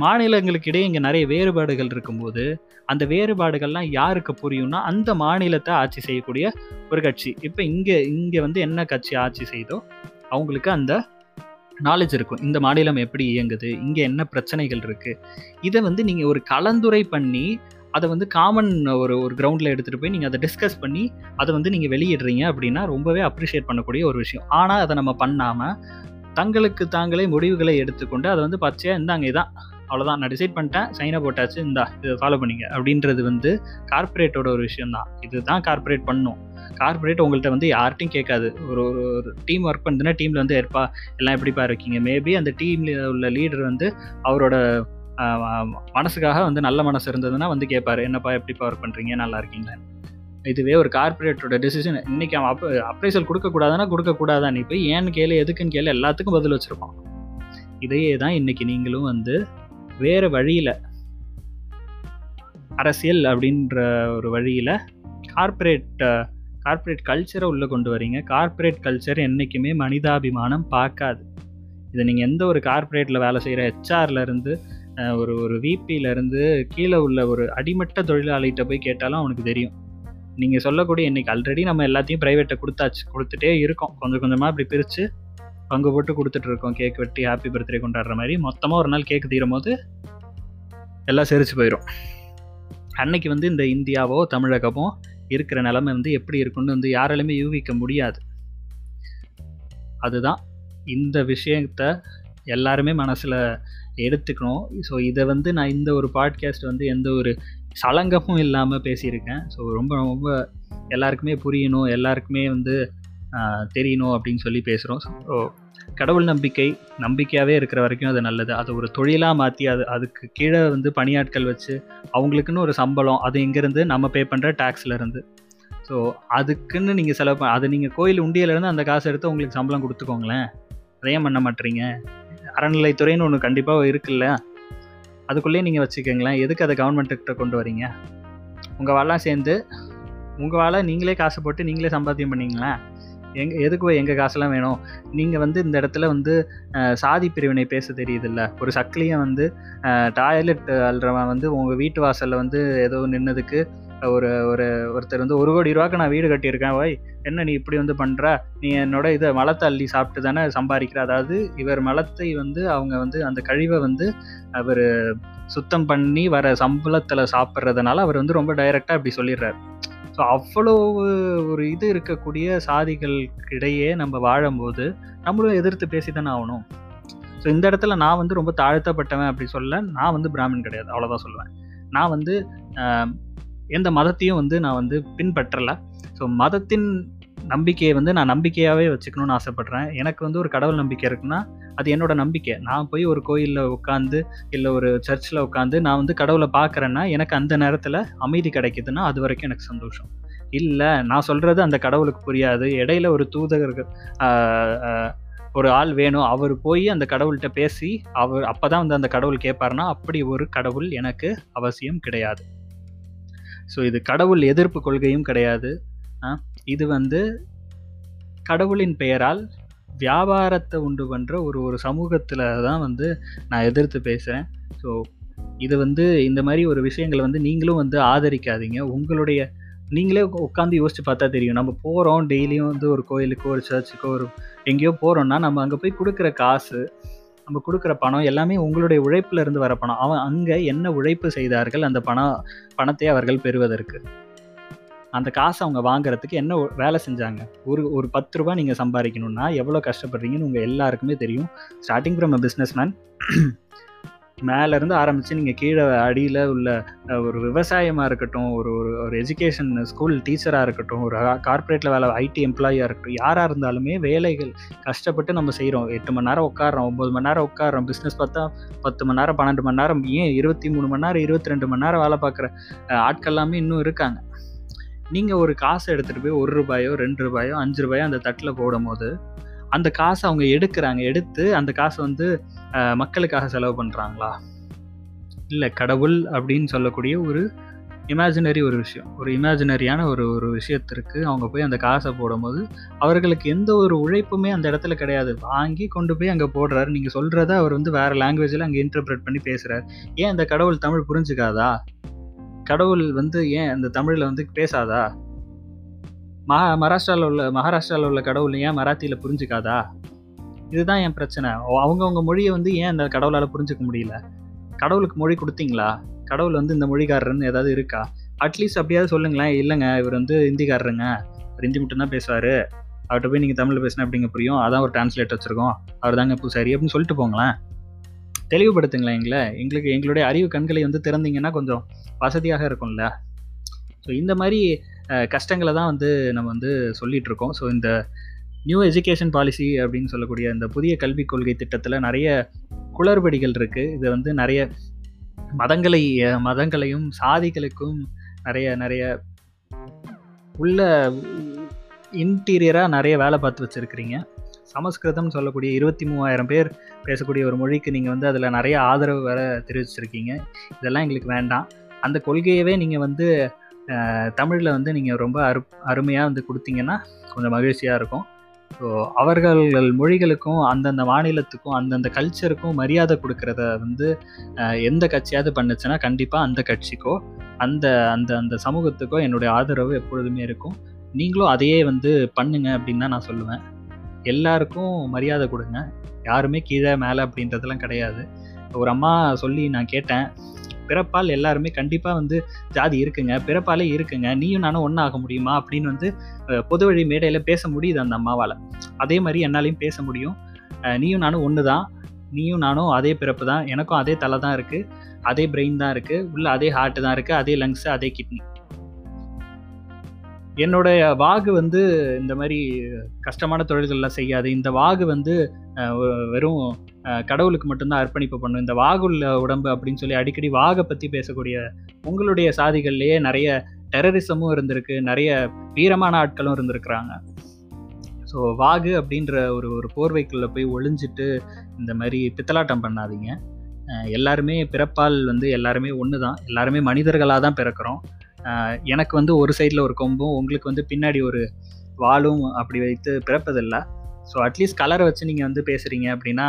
மாநிலங்களுக்கிடையே இங்கே நிறைய வேறுபாடுகள் இருக்கும்போது அந்த வேறுபாடுகள்லாம் யாருக்கு புரியும்னா அந்த மாநிலத்தை ஆட்சி செய்யக்கூடிய ஒரு கட்சி. இப்போ இங்கே இங்கே வந்து என்ன கட்சி ஆட்சி செய்தோ அவங்களுக்கு அந்த நாலேஜ் இருக்கும். இந்த மாநிலம் எப்படி இயங்குது, இங்கே என்ன பிரச்சனைகள் இருக்குது, இதை வந்து நீங்கள் ஒரு கலந்துரை பண்ணி அதை வந்து காமன் ஒரு ஒரு கிரவுண்டில் எடுத்துகிட்டு போய் நீங்கள் அதை டிஸ்கஸ் பண்ணி அதை வந்து நீங்கள் வெளியிடுறீங்க அப்படின்னா ரொம்பவே அப்ரிஷியேட் பண்ணக்கூடிய ஒரு விஷயம். ஆனால் அதை நம்ம பண்ணாமல் தங்களுக்கு தாங்களே முடிவுகளை எடுத்துக்கொண்டு அதை வந்து பச்சையாக இந்தாங்க இதான் அவ்வளோதான், நான் டிசைட் பண்ணிட்டேன், சைனை போட்டாச்சு, இந்தா இதை ஃபாலோ பண்ணிங்க அப்படின்றது வந்து கார்ப்பரேட்டோட ஒரு விஷயந்தான். இதுதான் கார்ப்பரேட் பண்ணும். கார்ப்பரேட் உங்கள்கிட்ட வந்து யார்ட்டையும் கேட்காது. ஒரு ஒரு டீம் ஒர்க் பண்ணுதுன்னா டீமில் வந்து ஏற்பா எல்லாம் எப்படிப்பா இருக்கீங்க, மேபி அந்த டீமில் உள்ள லீடர் வந்து அவரோட மனசுக்காக வந்து நல்ல மனசு இருந்ததுன்னா வந்து கேட்பாரு, என்னப்பா எப்படிப்பா ஒர்க் பண்ணுறீங்க, நல்லா இருக்கீங்களா. இதுவே ஒரு கார்ப்பரேட்டோட டிசிஷன், இன்றைக்கி அவன் அப் அப்ரைசல் கொடுக்கக்கூடாதுன்னா கொடுக்கக்கூடாதான், நீ போய் ஏன்னு கேளு எதுக்குன்னு கேளு, எல்லாத்துக்கும் பதில் வச்சுருப்பான். இதையே தான் இன்றைக்கி நீங்களும் வந்து வேறு வழியில் அரசியல் அப்படின்ற ஒரு வழியில் கார்ப்பரேட் கார்ப்பரேட் கல்ச்சரை உள்ளே கொண்டு வரீங்க. கார்ப்பரேட் கல்ச்சர் என்றைக்குமே மனிதாபிமானம் பார்க்காது. இதை நீங்கள் எந்த ஒரு கார்ப்பரேட்டில் வேலை செய்கிற ஹெச்ஆர்லேருந்து ஒரு ஒரு விபியிலேருந்து கீழே உள்ள ஒரு அடிமட்ட தொழிலாளிகிட்ட போய் கேட்டாலும் அவனுக்கு தெரியும். நீங்கள் சொல்லக்கூடிய இன்றைக்கி ஆல்ரெடி நம்ம எல்லாத்தையும் ப்ரைவேட்டை கொடுத்தாச்சு, கொடுத்துட்டே இருக்கோம், கொஞ்சம் கொஞ்சமாக இப்படி பிரித்து பங்கு போட்டு கொடுத்துட்ருக்கோம். கேக் வெட்டி ஹாப்பி பர்த்டே கொண்டாடுற மாதிரி மொத்தமாக ஒரு நாள் கேக்கு தீரும் போது எல்லாம் செரிச்சு போயிடும். அன்னைக்கு வந்து இந்த இந்தியாவோ தமிழகமோ இருக்கிற நிலைமை வந்து எப்படி இருக்குன்னு வந்து யாராலுமே யூகிக்க முடியாது. அதுதான் இந்த விஷயத்தை எல்லாருமே மனசில் எடுத்துக்கணும். ஸோ இதை வந்து நான் இந்த ஒரு பாட்காஸ்ட் வந்து எந்த ஒரு சலங்கமும் இல்லாமல் பேசியிருக்கேன். ஸோ ரொம்ப ரொம்ப எல்லாருக்குமே புரியணும், எல்லாருக்குமே வந்து தெரியணும் அப்படின்னு சொல்லி பேசுகிறோம். ஸோ கடவுள் நம்பிக்கை நம்பிக்கையாகவே இருக்கிற வரைக்கும் அது நல்லது. அது ஒரு தொழிலாக மாற்றி அது அதுக்கு கீழே வந்து பணியாட்கள் வச்சு அவங்களுக்குன்னு ஒரு சம்பளம், அது இங்கேருந்து நம்ம பே பண்ணுற டேக்ஸ்லேருந்து. ஸோ அதுக்குன்னு நீங்கள் செலவு ப அது நீங்கள் கோயில் உண்டியிலேருந்து அந்த காசு எடுத்து உங்களுக்கு சம்பளம் கொடுத்துக்கோங்களேன். அதையும் பண்ண மாட்டீங்க. அறநிலைத்துறைன்னு ஒன்று கண்டிப்பாக இருக்குல்ல, அதுக்குள்ளேயே நீங்கள் வச்சுக்கோங்களேன். எதுக்கு அதை கவர்மெண்ட்டுக்கிட்ட கொண்டு வரீங்க? உங்கள் வாழலாம் சேர்ந்து உங்கள் வாழை நீங்களே காசு போட்டு நீங்களே சம்பாத்தியம் பண்ணிங்களேன். எங்க எதுக்கு எங்கள் காசுலாம் வேணும்? நீங்கள் வந்து இந்த இடத்துல வந்து சாதி பிரிவினை பேச தெரியுதில்ல. ஒரு சக்கிலியை வந்து டாய்லெட் அல்றவன் வந்து உங்கள் வீட்டு வாசலில் வந்து ஏதோ நின்னதுக்கு ஒரு ஒரு ஒருத்தர் வந்து ஒரு கோடி ரூபாய்க்கு நான் வீடு கட்டியிருக்கேன், ஓய் என்ன நீ இப்படி வந்து பண்ணுற, நீ என்னோட இதை மலத்தை அள்ளி சாப்பிட்டு தானே சம்பாதிக்கிற. அதாவது இவர் மலத்தை வந்து அவங்க வந்து அந்த கழிவை வந்து அவர் சுத்தம் பண்ணி வர சம்பளத்தில் சாப்பிட்றதுனால அவர் வந்து ரொம்ப டைரெக்டாக இப்படி சொல்லிடுறாரு. ஸோ அவ்வளோ ஒரு இது இருக்கக்கூடிய சாதிகளுக்கிடையே நம்ம வாழும்போது நம்மளும் எதிர்த்து பேசி தானே ஆகணும். ஸோ இந்த இடத்துல நான் வந்து ரொம்ப தாழ்த்தப்பட்டவன் அப்படி சொல்ல, நான் வந்து பிராமின் கிடையாது அவ்வளோதான் சொல்லுவேன். நான் வந்து எந்த மதத்தையும் வந்து நான் வந்து பின்பற்றலை. ஸோ மதத்தின் நம்பிக்கையை வந்து நான் நம்பிக்கையாகவே வச்சுக்கணும்னு ஆசைப்பட்றேன். எனக்கு வந்து ஒரு கடவுள் நம்பிக்கை இருக்குன்னா அது என்னோடய நம்பிக்கை. நான் போய் ஒரு கோயிலில் உட்காந்து இல்லை ஒரு சர்ச்சில் உட்காந்து நான் வந்து கடவுளை பார்க்குறேன்னா எனக்கு அந்த நேரத்தில் அமைதி கிடைக்குதுன்னா அது வரைக்கும் எனக்கு சந்தோஷம். இல்லை நான் சொல்கிறது அந்த கடவுளுக்கு புரியாது, இடையில ஒரு தூதகர் ஒரு ஆள் வேணும், அவர் போய் அந்த கடவுள்கிட்ட பேசி அவர் அப்போ தான் வந்து அந்த கடவுள் கேட்பாருன்னா அப்படி ஒரு கடவுள் எனக்கு அவசியம் கிடையாது. ஸோ இது கடவுள் எதிர்ப்பு கொள்கையும் கிடையாது. இது வந்து கடவுளின் பெயரால் வியாபாரத்தை உண்டு பண்ணுற ஒரு ஒரு சமூகத்தில் தான் வந்து நான் எதிர்த்து பேசுகிறேன். ஸோ இது வந்து இந்த மாதிரி ஒரு விஷயங்களை வந்து நீங்களும் வந்து ஆதரிக்காதீங்க. உங்களுடைய நீங்களே உட்காந்து யோசிச்சு பார்த்தா தெரியும், நம்ம போகிறோம் டெய்லியும் வந்து ஒரு கோயிலுக்கோ ஒரு சர்ச்சுக்கோ ஒரு எங்கேயோ போகிறோன்னா நம்ம அங்கே போய் கொடுக்குற காசு, நம்ம கொடுக்குற பணம் எல்லாமே உங்களுடைய உழைப்பிலிருந்து வர பணம். அவன் அங்கே என்ன உழைப்பு செய்தார்கள் அந்த பணம் பணத்தை அவர்கள் பெறுவதற்கு, அந்த காசை அவங்க வாங்குறதுக்கு என்ன வேலை செஞ்சாங்க. ஒரு ஒரு பத்து ரூபா நீங்கள் சம்பாதிக்கணுன்னா எவ்வளோ கஷ்டப்படுறீங்கன்னு உங்கள் எல்லாருக்குமே தெரியும். Starting from a business man, மேலேருந்து ஆரம்பித்து நீங்கள் கீழே அடியில் உள்ள ஒரு விவசாயமாக இருக்கட்டும், ஒரு ஒரு எஜுகேஷன் ஸ்கூல் டீச்சராக இருக்கட்டும், ஒரு கார்பரேட்டில் வேலை ஐடி எம்ப்ளாயாக இருக்கட்டும், யாராக இருந்தாலுமே வேலைகள் கஷ்டப்பட்டு நம்ம செய்கிறோம். எட்டு மணி நேரம் உட்காடுறோம், ஒம்பது மணி நேரம் உட்காடுறோம். பிஸ்னஸ் பார்த்தா பத்து மணி நேரம் பன்னெண்டு மணி நேரம், ஏன் இருபத்தி மூணு மணி நேரம் இருபத்தி ரெண்டு மணி நேரம் வேலை பார்க்குற ஆட்கள் எல்லாமே இன்னும் இருக்காங்க. நீங்கள் ஒரு காசை எடுத்துகிட்டு போய் ஒரு ரூபாயோ ரெண்டு ரூபாயோ அஞ்சு ரூபாயோ அந்த தட்டில் போடும் போது அந்த காசை அவங்க எடுக்கிறாங்க. எடுத்து அந்த காசை வந்து மக்களுக்காக செலவு பண்ணுறாங்களா? இல்லை, கடவுள் அப்படின்னு சொல்லக்கூடிய ஒரு இமேஜினரி ஒரு விஷயம், ஒரு இமேஜினரியான ஒரு ஒரு விஷயத்திற்கு அவங்க போய் அந்த காசை போடும்போது அவர்களுக்கு எந்த ஒரு உழைப்புமே அந்த இடத்துல கிடையாது. வாங்கி கொண்டு போய் அங்கே போடுறாரு. நீங்கள் சொல்கிறத அவர் வந்து வேறு லாங்குவேஜில் அங்கே இன்டர்பிரேட் பண்ணி பேசுகிறார். ஏன் அந்த கடவுள் தமிழ் புரிஞ்சுக்காதா? கடவுள் வந்து ஏன் அந்த தமிழில் வந்து பேசாதா? மகா மகாராஷ்டிராவில் உள்ள மகாராஷ்டிராவில் உள்ள கடவுள் ஏன் மராத்தியில் புரிஞ்சுக்காதா? இதுதான் என் பிரச்சனை. அவங்கவுங்க மொழியை வந்து ஏன் அந்த கடவுளால் புரிஞ்சுக்க முடியல? கடவுளுக்கு மொழி கொடுத்தீங்களா? கடவுள் வந்து இந்த மொழிக்காரர்னு ஏதாவது இருக்கா? அட்லீஸ்ட் அப்படியாவது சொல்லுங்களேன். இல்லைங்க, இவர் வந்து ஹிந்திக்காரருங்க, அவர் ஹிந்தி மட்டும்தான் பேசுவார், அவர்கிட்ட போய் நீங்கள் தமிழில் பேசினா அப்படிங்க புரியும், அதான் ஒரு டிரான்ஸ்லேட் வச்சுருக்கோம், அவர் தாங்க பூசாரி அப்படின்னு சொல்லிட்டு போங்களேன். தெளிவுபடுத்துங்களேன் எங்களை. எங்களுக்கு எங்களுடைய அறிவு கண்களை வந்து திறந்தீங்கன்னா கொஞ்சம் வசதியாக இருக்கும்ல. ஸோ இந்த மாதிரி கஷ்டங்களை தான் வந்து நம்ம வந்து சொல்லிகிட்ருக்கோம். ஸோ இந்த நியூ எஜுகேஷன் பாலிசி அப்படின்னு சொல்லக்கூடிய இந்த புதிய கல்விக் கொள்கை திட்டத்தில் நிறைய குளறுபடிகள் இருக்குது. இது வந்து நிறைய மதங்களை மதங்களையும் சாதிகளுக்கும் நிறைய நிறைய உள்ள இன்டீரியராக நிறைய வேலை பார்த்து வச்சுருக்கிறீங்க. சமஸ்கிருதம்னு சொல்லக்கூடிய இருபத்தி மூவாயிரம் பேர் பேசக்கூடிய ஒரு மொழிக்கு நீங்கள் வந்து அதில் நிறைய ஆதரவு வேறு தெரிவிச்சிருக்கீங்க. இதெல்லாம் எங்களுக்கு வேண்டாம். அந்த கொள்கையவே நீங்கள் வந்து தமிழில் வந்து நீங்கள் ரொம்ப அரு அருமையாக வந்து கொடுத்தீங்கன்னா கொஞ்சம் மகிழ்ச்சியாக இருக்கும். ஸோ அவர்கள் மொழிகளுக்கும் அந்தந்த மாநிலத்துக்கும் அந்தந்த கல்ச்சருக்கும் மரியாதை கொடுக்கறத வந்து எந்த கட்சியாவது பண்ணுச்சுன்னா கண்டிப்பாக அந்த கட்சிக்கோ அந்த அந்த அந்த சமூகத்துக்கோ என்னுடைய ஆதரவு எப்பொழுதுமே இருக்கும். நீங்களும் அதையே வந்து பண்ணுங்க அப்படின்னு தான் நான் சொல்லுவேன். எல்லாருக்கும் மரியாதை கொடுங்க, யாருமே கீழே மேலே அப்படின்றதெல்லாம் கிடையாது. ஒரு அம்மா சொல்லி நான் கேட்டேன், பிறப்பால் எல்லாருமே கண்டிப்பாக வந்து ஜாதி இருக்குங்க, பிறப்பாலே இருக்குங்க, நீயும் நானும் ஒன்றாக முடியுமா அப்படின்னு வந்து பொது வழி மேடையில் பேச முடியுது அந்த அம்மாவால். அதே மாதிரி என்னாலையும் பேச முடியும். நீயும் நானும் ஒன்று தான், நீயும் நானும் அதே பிறப்பு தான், எனக்கும் அதே தலை தான் இருக்குது, அதே பிரெயின் தான் இருக்குது, உள்ள அதே ஹார்ட்டு தான் இருக்குது, அதே லங்ஸு, அதே கிட்னி. என்னுடைய வாகு வந்து இந்த மாதிரி கஷ்டமான தொழில்கள்லாம் செய்யாது. இந்த வாகு வந்து வெறும் கடவுளுக்கு மட்டும்தான் அர்ப்பணிப்பு பண்ணும், இந்த வாகுள்ள உடம்பு அப்படின்னு சொல்லி அடிக்கடி வாகை பற்றி பேசக்கூடிய உங்களுடைய சாதிகள்லேயே நிறைய டெரரிசமும் இருந்திருக்கு, நிறைய வீரமான ஆட்களும் இருந்திருக்கிறாங்க. ஸோ வாகு அப்படின்ற ஒரு ஒரு போர்வைக்குள்ளே போய் ஒளிஞ்சிட்டு இந்த மாதிரி பித்தலாட்டம் பண்ணாதீங்க. எல்லாருமே பிறப்பால் வந்து எல்லாருமே ஒன்று தான், எல்லாருமே மனிதர்களாக தான் பிறக்கிறோம். எனக்கு வந்து ஒரு சைடில் ஒரு கொம்பும் உங்களுக்கு வந்து பின்னாடி ஒரு வாளும் அப்படி வைத்து பிறப்பதில்லை. ஸோ அட்லீஸ்ட் கலரை வச்சு நீங்கள் வந்து பேசுகிறீங்க அப்படின்னா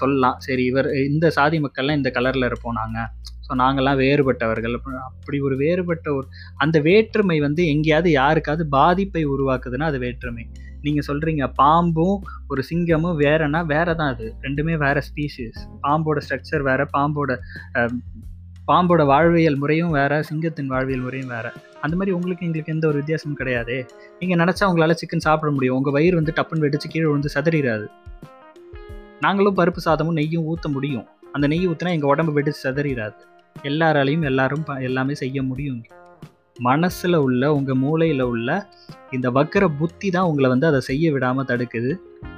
சொல்லலாம், சரி இவர் இந்த சாதி மக்கள்லாம் இந்த கலரில் இருப்போம் நாங்கள், ஸோ நாங்கள்லாம் வேறுபட்டவர்கள். அப்படி ஒரு வேறுபட்ட ஒரு அந்த வேற்றுமை வந்து எங்கேயாவது யாருக்காவது பாதிப்பை உருவாக்குதுன்னா அது வேற்றுமை. நீங்கள் சொல்கிறீங்க பாம்பும் ஒரு சிங்கமும் வேறன்னா வேறு தான், அது ரெண்டுமே வேறு ஸ்பீஷீஸ். பாம்போட ஸ்ட்ரக்சர் வேறு, பாம்போட பாம்போட வாழ்வியல் முறையும் வேறு, சிங்கத்தின் வாழ்வியல் முறையும் வேறு. அந்த மாதிரி உங்களுக்கு எங்களுக்கு எந்த ஒரு வித்தியாசமும் கிடையாது. நீங்கள் நினச்சா உங்களால் சிக்கன் சாப்பிட முடியும், உங்கள் வயிறு வந்து டப்புன்னு வெடிச்சு கீழே விழுந்து சதறிடாது. நாங்களும் பருப்பு சாதமும் நெய்யும் ஊற்ற முடியும், அந்த நெய் ஊற்றினா எங்கள் உடம்பு வெடிச்சு சதறிடாது. எல்லாராலையும் எல்லாரும் எல்லாமே செய்ய முடியும். மனசில் உள்ள உங்கள் மூளையில் உள்ள இந்த வக்கர புத்தி தான் உங்களை வந்து அதை செய்ய விடாமல் தடுக்குது.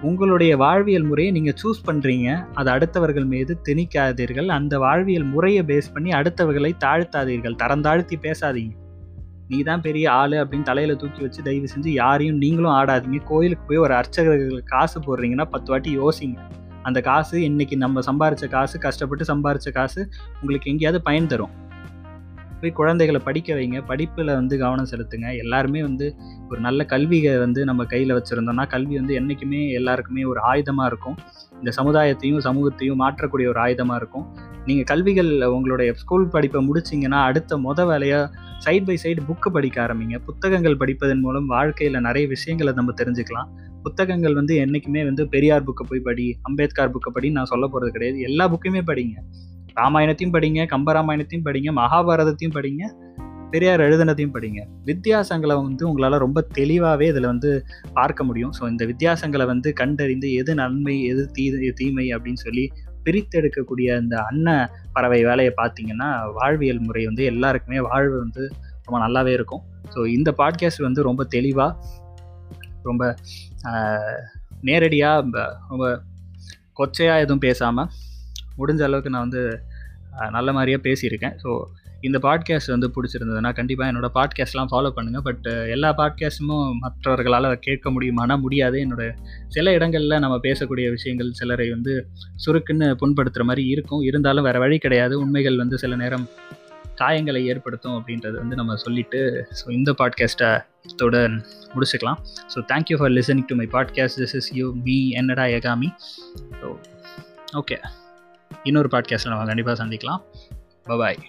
உங்களுடைய வாழ்வியல் முறையை நீங்கள் சூஸ் பண்ணுறீங்க, அதை அடுத்தவர்கள் மீது திணிக்காதீர்கள். அந்த வாழ்வியல் முறையை பேஸ் பண்ணி அடுத்தவர்களை தாழ்த்தாதீர்கள், தரந்தாழ்த்தி பேசாதீங்க. நீ தான் பெரிய ஆள் அப்படின்னு தலையில் தூக்கி வச்சு தயவு செஞ்சு யாரையும் நீங்களும் ஆடாதீங்க. கோயிலுக்கு போய் ஒரு அர்ச்சகர்களுக்கு காசு போடுறீங்கன்னா பத்து வாட்டி யோசிங்க. அந்த காசு இன்றைக்கி நம்ம சம்பாரித்த காசு, கஷ்டப்பட்டு சம்பாரித்த காசு உங்களுக்கு எங்கேயாவது பயன் தரும். போய் குழந்தைகளை படிக்க வைங்க, படிப்பில் வந்து கவனம் செலுத்துங்க. எல்லாருமே வந்து ஒரு நல்ல கல்வியை வந்து நம்ம கையில் வச்சுருந்தோம்னா கல்வி வந்து என்றைக்குமே எல்லாருக்குமே ஒரு ஆயுதமாக இருக்கும், இந்த சமுதாயத்தையும் சமூகத்தையும் மாற்றக்கூடிய ஒரு ஆயுதமாக இருக்கும். நீங்கள் கல்விகள் உங்களுடைய ஸ்கூல் படிப்பை முடிச்சிங்கன்னா அடுத்த மொதல் வேலையாக சைட் பை சைடு புக்கு படிக்க ஆரம்பிங்க. புத்தகங்கள் படிப்பதன் மூலம் வாழ்க்கையில் நிறைய விஷயங்களை நம்ம தெரிஞ்சுக்கலாம். புத்தகங்கள் வந்து என்றைக்குமே வந்து பெரியார் புக்கை போய் படி, அம்பேத்கர் புக்கை படி நான் சொல்ல போகிறது கிடையாது. எல்லா புக்குமே படிங்க, ராமாயணத்தையும் படிங்க, கம்பராமாயணத்தையும் படிங்க, மகாபாரதத்தையும் படிங்க, பெரியார் எழுதினதையும் படிங்க. வித்தியாசங்களை வந்து உங்களால் ரொம்ப தெளிவாகவே இதில் வந்து பார்க்க முடியும். ஸோ இந்த வித்தியாசங்களை வந்து கண்டறிந்து எது நன்மை எது தீ தீமை அப்படின்னு சொல்லி பிரித்தெடுக்கக்கூடிய இந்த அன்ன பறவை வேலையை பார்த்தீங்கன்னா வாழ்வியல் முறை வந்து எல்லாருக்குமே வாழ்வு வந்து ரொம்ப நல்லாவே இருக்கும். ஸோ இந்த பாட்காஸ்ட் வந்து ரொம்ப தெளிவாக ரொம்ப நேரடியாக ரொம்ப கொச்சையாக எதுவும் பேசாமல் முடிஞ்ச அளவுக்கு நான் வந்து நல்ல மாதிரியாக பேசியிருக்கேன். ஸோ இந்த பாட்காஸ்ட் வந்து பிடிச்சிருந்ததுன்னா கண்டிப்பாக என்னோடய பாட்காஸ்ட்லாம் ஃபாலோ பண்ணுங்கள். பட் எல்லா பாட்காஸ்ட்டுமும் மற்றவர்களால் கேட்க முடியுமானா முடியாது. என்னோடய சில இடங்களில் நம்ம பேசக்கூடிய விஷயங்கள் சிலரை வந்து சுருக்குன்னு புண்படுத்துகிற மாதிரி இருக்கும். இருந்தாலும் வேறு வழி கிடையாது, உண்மைகள் வந்து சில நேரம் காயங்களை ஏற்படுத்தும் அப்படின்றது வந்து நம்ம சொல்லிவிட்டு ஸோ இந்த பாட்காஸ்ட்டை இதோட முடிச்சுக்கலாம். So thank you for listening to my podcast. This is you me என்னடா எகாமி. ஸோ ஓகே, இன்னொரு பாட்காஸ்ட்டில் நம்ம கண்டிப்பாக சந்திக்கலாம். பாய்.